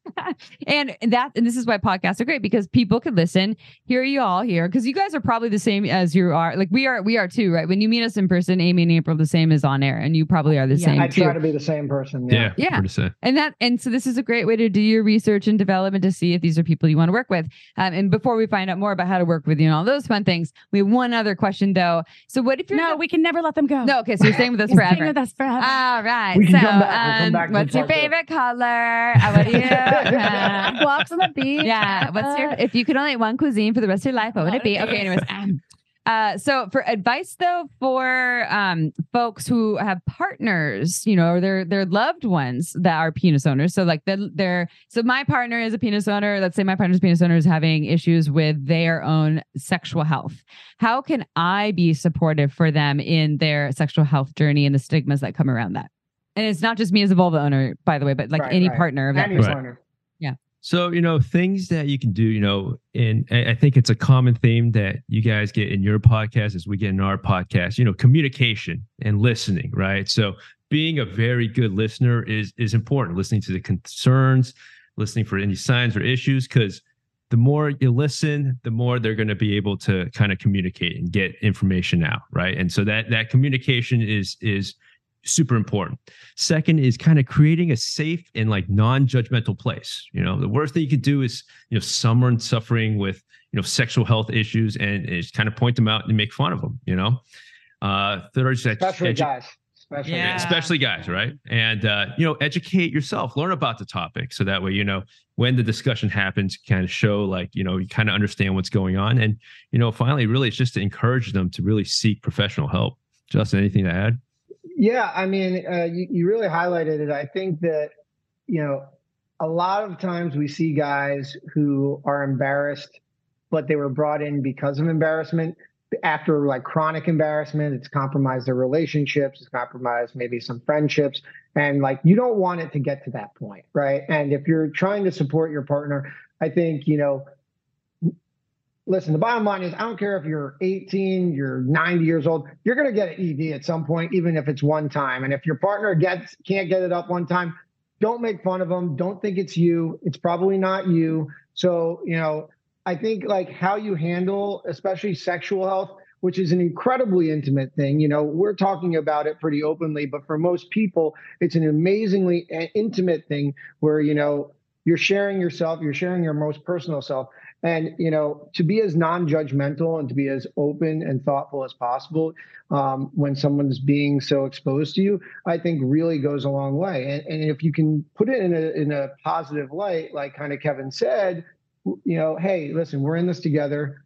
and that, and this is why podcasts are great, because people could listen, hear you all here. Cause you guys are probably the same as you are. Like we are, we are too, right? When you meet us in person, Amy and April, the same as on air, and you probably are the yeah, same. I try too. to be the same person. Yeah. Yeah. yeah. And that, and so this is a great way to do your research and development to see if these are people you want to work with. Um, and before we find out more about how to work with you and all those fun things, we have one other question though. So what if you're, no, the, we can never let them go. No. Okay. So you're staying with us forever. Staying with us forever. All right. We so, um, we'll what's your favorite color? How about you? Uh, walks on the beach. Yeah. What's your? If you could only eat one cuisine for the rest of your life, what would it be? Okay. Anyways. Um, uh, so for advice though, for um, folks who have partners, you know, or their their loved ones that are penis owners. So like the, their. So my partner is a penis owner. Let's say my partner's penis owner is having issues with their own sexual health. How can I be supportive for them in their sexual health journey and the stigmas that come around that? And it's not just me as a vulva owner, by the way, but like right, any right. partner of that any partner. Right. Yeah. So, you know, things that you can do, you know, and I think it's a common theme that you guys get in your podcast as we get in our podcast, you know, communication and listening, right? So being a very good listener is is important. Listening to the concerns, listening for any signs or issues, because the more you listen, the more they're going to be able to kind of communicate and get information out, right? And so that that communication is is super important. Second is kind of creating a safe and like non-judgmental place. You know, the worst thing you could do is, you know, someone suffering with, you know, sexual health issues and, and just kind of point them out and make fun of them, you know? Uh, third is that especially edu- guys, especially, yeah. especially guys, right? And, uh, you know, educate yourself, learn about the topic. So that way, you know, when the discussion happens, kind of show like, you know, you kind of understand what's going on. And, you know, finally, really, it's just to encourage them to really seek professional help. Justin, anything to add? Yeah, I mean, uh, you, you really highlighted it. I think that, you know, a lot of times we see guys who are embarrassed, but they were brought in because of embarrassment. After like chronic embarrassment, it's compromised their relationships, it's compromised maybe some friendships. And like, you don't want it to get to that point, right? And if you're trying to support your partner, I think, you know, listen, the bottom line is I don't care if you're eighteen, you're ninety years old, you're going to get an E D at some point, even if it's one time. And if your partner gets can't get it up one time, don't make fun of them. Don't think it's you. It's probably not you. So, you know, I think like how you handle, especially sexual health, which is an incredibly intimate thing. You know, we're talking about it pretty openly, but for most people, it's an amazingly intimate thing where, you know, you're sharing yourself, you're sharing your most personal self. And, you know, to be as non-judgmental and to be as open and thoughtful as possible um, when someone's being so exposed to you, I think really goes a long way. And, and if you can put it in a, in a positive light, like kind of Kevin said, you know, hey, listen, we're in this together.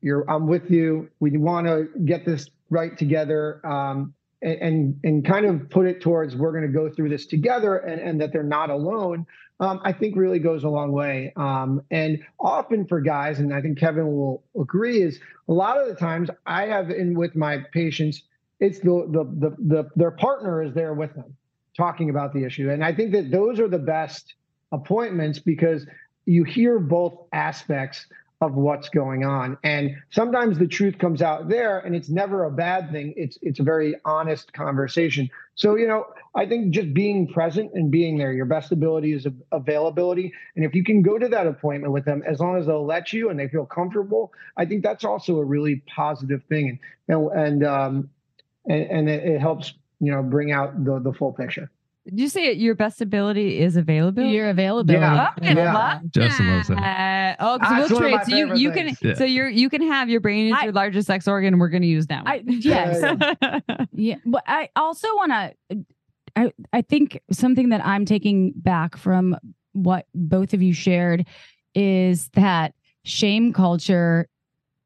You're, I'm with you. We want to get this right together. Um, and, and, and kind of put it towards we're going to go through this together and, and that they're not alone. Um, I think really goes a long way. Um, and often for guys, and I think Kevin will agree, is a lot of the times I have in with my patients, it's the the the, the their partner is there with them talking about the issue. And I think that those are the best appointments because you hear both aspects of what's going on. And sometimes the truth comes out there and it's never a bad thing. It's it's a very honest conversation. So, you know, I think just being present and being there, your best ability is availability. And if you can go to that appointment with them, as long as they'll let you and they feel comfortable, I think that's also a really positive thing. And, and, um, and, and it, it helps, you know, bring out the, the full picture. Did you say your best ability is availability? Your availability. Yeah. Oh, I yeah. love that. Justin loves that. Uh, oh, because we'll trade. So you, you can yeah. so you're you can have your brain is I, your largest sex organ. And we're going to use that one. I, yes. Yeah, yeah. yeah. But I also want to. I I think something that I'm taking back from what both of you shared is that shame culture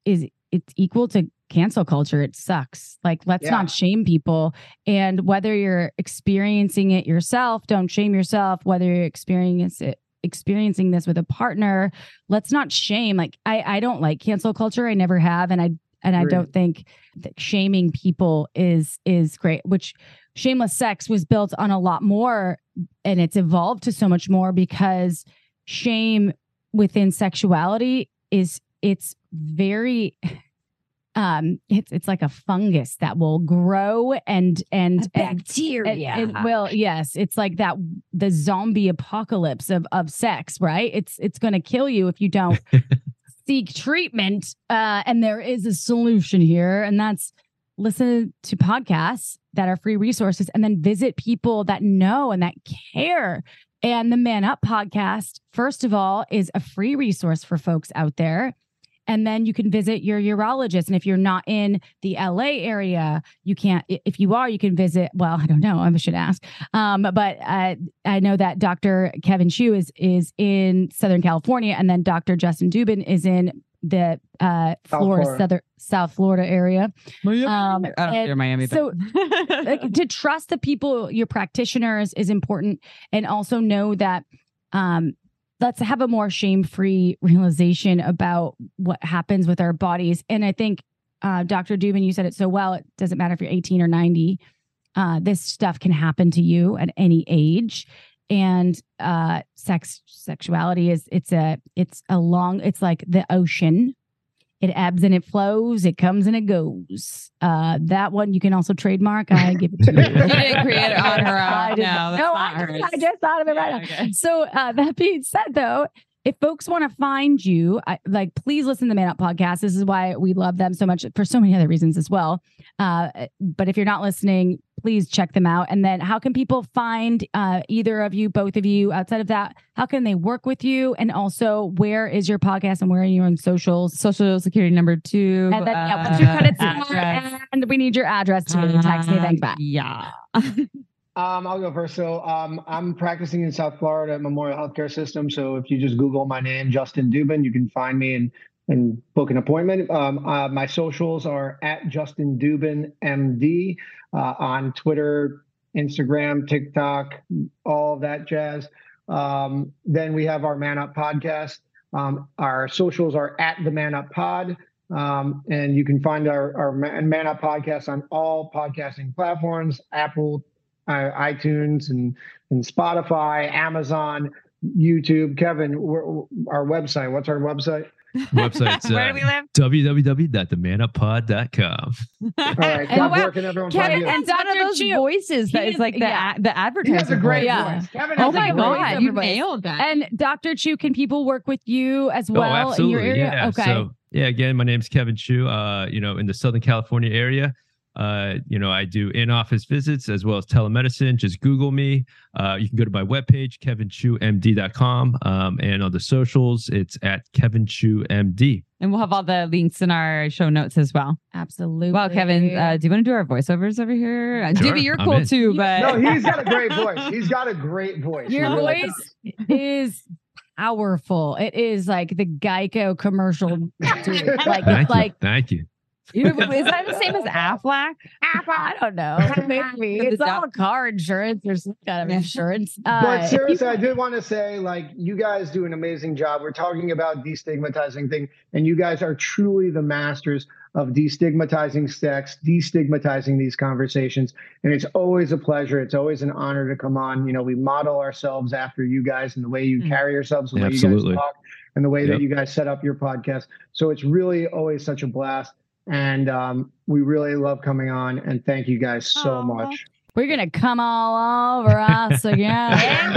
is it's equal to cancel culture. It sucks. Like, let's yeah. not shame people. And whether you're experiencing it yourself, don't shame yourself. Whether you're experiencing it, experiencing this with a partner, let's not shame. Like, I, I don't like cancel culture. I never have. And I, and I Great. don't think that shaming people is, is great, which Shameless Sex was built on a lot more and it's evolved to so much more because shame within sexuality is it's very, Um, it's it's like a fungus that will grow and and bacteria. It will, yes. It's like that the zombie apocalypse of of sex, right? It's it's going to kill you if you don't seek treatment. Uh, and there is a solution here, and that's listen to podcasts that are free resources, and then visit people that know and that care. And the Man Up podcast, first of all, is a free resource for folks out there. And then you can visit your urologist. And if you're not in the L A area, you can't, if you are, you can visit, well, I don't know, I should ask. Um, but I, I know that Doctor Kevin Chu is, is in Southern California. And then Doctor Justin Dubin is in the uh, Florida, South Florida. Southern, South Florida area. Miami. Um, I don't hear Miami. So like, to trust the people, your practitioners is important. And also know that, um, let's have a more shame-free realization about what happens with our bodies. And I think, uh, Doctor Dubin, you said it so well, it doesn't matter if you're eighteen or ninety, uh, this stuff can happen to you at any age. And, uh, sex, sexuality is, it's a, it's a long, it's like the ocean. It ebbs and it flows. It comes and it goes. Uh, that one you can also trademark. I give it to you. You didn't create it on her own. No, no I, I just thought of it yeah, right okay. now. So uh, that being said, though, if folks want to find you, I, like, please listen to the Man Up podcast. This is why we love them so much for so many other reasons as well. Uh, but if you're not listening, please check them out. And then how can people find uh, either of you, both of you? Outside of that, how can they work with you? And also, where is your podcast and where are you on socials? Social security number two. And then, uh, yeah, what's your credit score? And we need your address to uh, text me then back. Yeah. Um, I'll go first. So um, I'm practicing in South Florida at Memorial Healthcare System. So if you just Google my name, Justin Dubin, you can find me and and book an appointment. Um, uh, my socials are at Justin Dubin M D uh, on Twitter, Instagram, TikTok, all that jazz. Um, then we have our Man Up podcast. Um, our socials are at the Man Up Pod. Um, and you can find our, our Man Up podcast on all podcasting platforms, Apple, Uh, iTunes and, and Spotify, Amazon, YouTube. Kevin, our website. What's our website? Website's uh, Where do we live? w w w dot the man up pod dot com. All right. And, well, working, everyone Kevin, and Donna, those Chu. voices, that is like the, yeah. the advertising. He has a great yeah. voice. Kevin has oh my God, you nailed that. And Doctor Chu, can people work with you as well oh, in your area? Yeah. Okay. So, yeah, again, my name's Kevin Chu, uh, you know, in the Southern California area. Uh, you know, I do in-office visits as well as telemedicine. Just Google me. Uh, you can go to my webpage, kevin chu m d dot com. Um, and on the socials, it's at kevin chu m d. And we'll have all the links in our show notes as well. Absolutely. Wow, Kevin, uh, do you want to do our voiceovers over here? Sure, Dubin, you're I'm cool in. too, but... No, he's got a great voice. He's got a great voice. Your really voice does. is... powerful. It is like the Geico commercial. Dude. Like, thank it's you, like, thank you. you. Is that the same as Aflac? Aflac. I don't know. Maybe it's all car insurance or some kind of insurance. Uh, but seriously, you, I did want to say, like, you guys do an amazing job. We're talking about destigmatizing things, and you guys are truly the masters of destigmatizing sex, destigmatizing these conversations. And it's always a pleasure. It's always an honor to come on. You know, we model ourselves after you guys and the way you carry yourselves, the way Absolutely. you guys talk, and the way yep. that you guys set up your podcast. So it's really always such a blast. And um, we really love coming on. And thank you guys so Aww. much. We're going to come all over us again.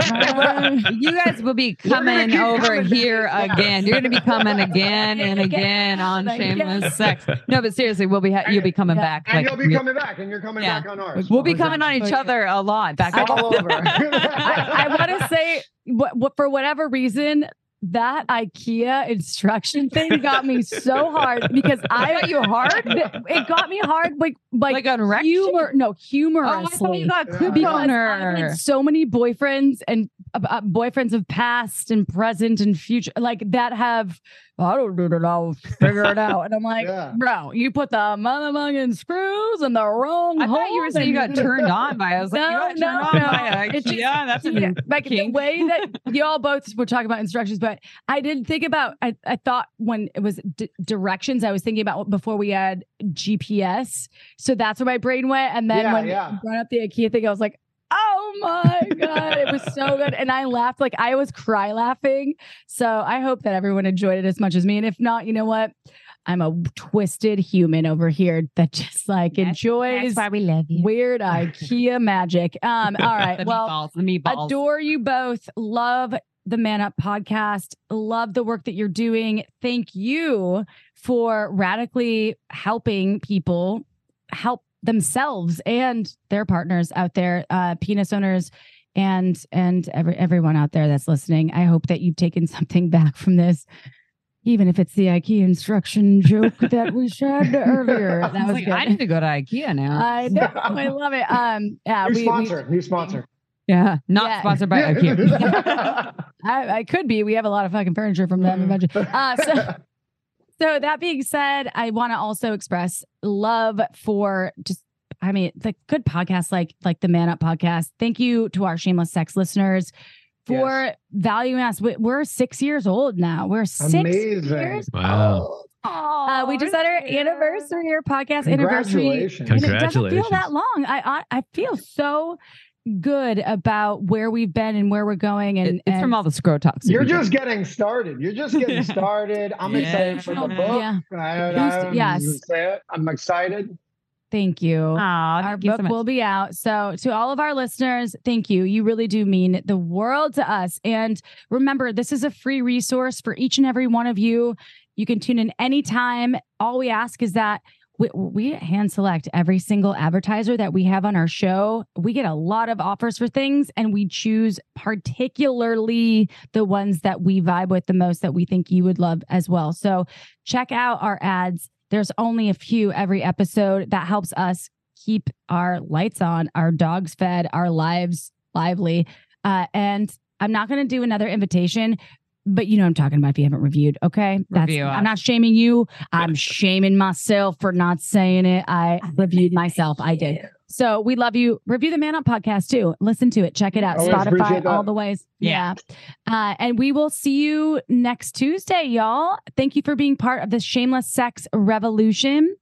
You guys will be coming over coming here again. You're going to be coming again and again on Shameless Sex. No, but seriously, we'll be ha you'll be coming yeah. back. And like, you'll be real coming back, and you're coming yeah. back on ours. We'll be coming on each other a lot. Back all over. I, I want to say, what, what, for whatever reason, that IKEA instruction thing got me so hard because I got you hard. It got me hard, like like, like humor. No, humorously. Oh, I thought you got yeah. I had so many boyfriends and uh, boyfriends of past and present and future, like that have. I don't do it. I'll figure it out. And I'm like, yeah. bro, you put the motherfucking screws in the wrong I hole. I thought you were saying you got turned on by. I was no, like, you got no, turned no. on by. Like, just, yeah, that's yeah, like the way that y'all both were talking about instructions, but I didn't think about. I I thought when it was d directions, I was thinking about before we had G P S. So that's where my brain went. And then yeah, when yeah. you brought up the IKEA thing, I was like, oh my God, it was so good. And I laughed. Like, I always cry laughing. So I hope that everyone enjoyed it as much as me. And if not, you know what? I'm a twisted human over here that just like that's, enjoys that's why we love you. Weird IKEA magic. Um, all right. The well, meatballs, the meatballs. Adore you both. Love the Man Up podcast. Love the work that you're doing. Thank you for radically helping people help themselves and their partners out there, uh, penis owners and, and every, everyone out there that's listening. I hope that you've taken something back from this, even if it's the IKEA instruction joke that we shared earlier. That was like, good. I need to go to IKEA now. I know. I love it. Um, yeah, new we, sponsor, we, new sponsor. Yeah. Not yeah. sponsored by IKEA. I, I could be, we have a lot of fucking furniture from them. Uh, so, So that being said, I want to also express love for just, I mean, the good podcasts like like the Man Up podcast. Thank you to our Shameless Sex listeners for yes. valuing us. We're six years old now. We're six Amazing. years wow. old. Aww, uh, we just had our anniversary, our podcast Congratulations. anniversary. Congratulations. And it doesn't feel that long. I I, I feel so good about where we've been and where we're going, and it, it's and from all the scrotox. You're just done. getting started. You're just getting started. I'm yeah. excited for the book. Yeah. I, I, yes, I'm excited. Thank you. Aww, thank our you book so will be out. So to all of our listeners, thank you. You really do mean the world to us. And remember, this is a free resource for each and every one of you. You can tune in anytime. All we ask is that We, we hand select every single advertiser that we have on our show. We get a lot of offers for things, and we choose particularly the ones that we vibe with the most that we think you would love as well. So check out our ads. There's only a few every episode. That helps us keep our lights on, our dogs fed, our lives lively. Uh, and I'm not going to do another invitation, but you know what I'm talking about if you haven't reviewed, okay? That's, Review I'm not shaming you. I'm shaming myself for not saying it. I reviewed myself. I did. So we love you. Review the Man Up podcast too. Listen to it. Check it out. Always Spotify, all the ways. Yeah. yeah. Uh, and we will see you next Tuesday, y'all. Thank you for being part of the Shameless Sex Revolution.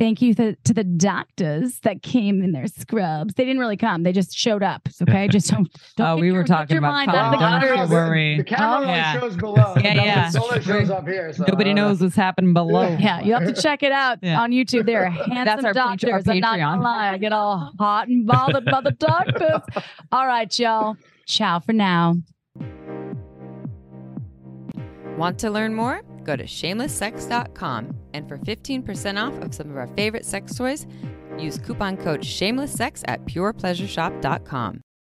Thank you th- to the doctors that came in their scrubs. They didn't really come. They just showed up. Okay. Just don't. don't oh, we your, were talking about condoms. Don't, don't worry. The camera only yeah. shows below. Yeah, yeah. The solar shows up here. So nobody knows what's happening below. Yeah. You have to check it out yeah. on YouTube. There are handsome That's our doctors. Our I'm not gonna lie. I get all hot and bothered by the doctors. All right, y'all. Ciao for now. Want to learn more? Go to shameless sex dot com, and for fifteen percent off of some of our favorite sex toys, use coupon code shameless sex at pure pleasure shop dot com.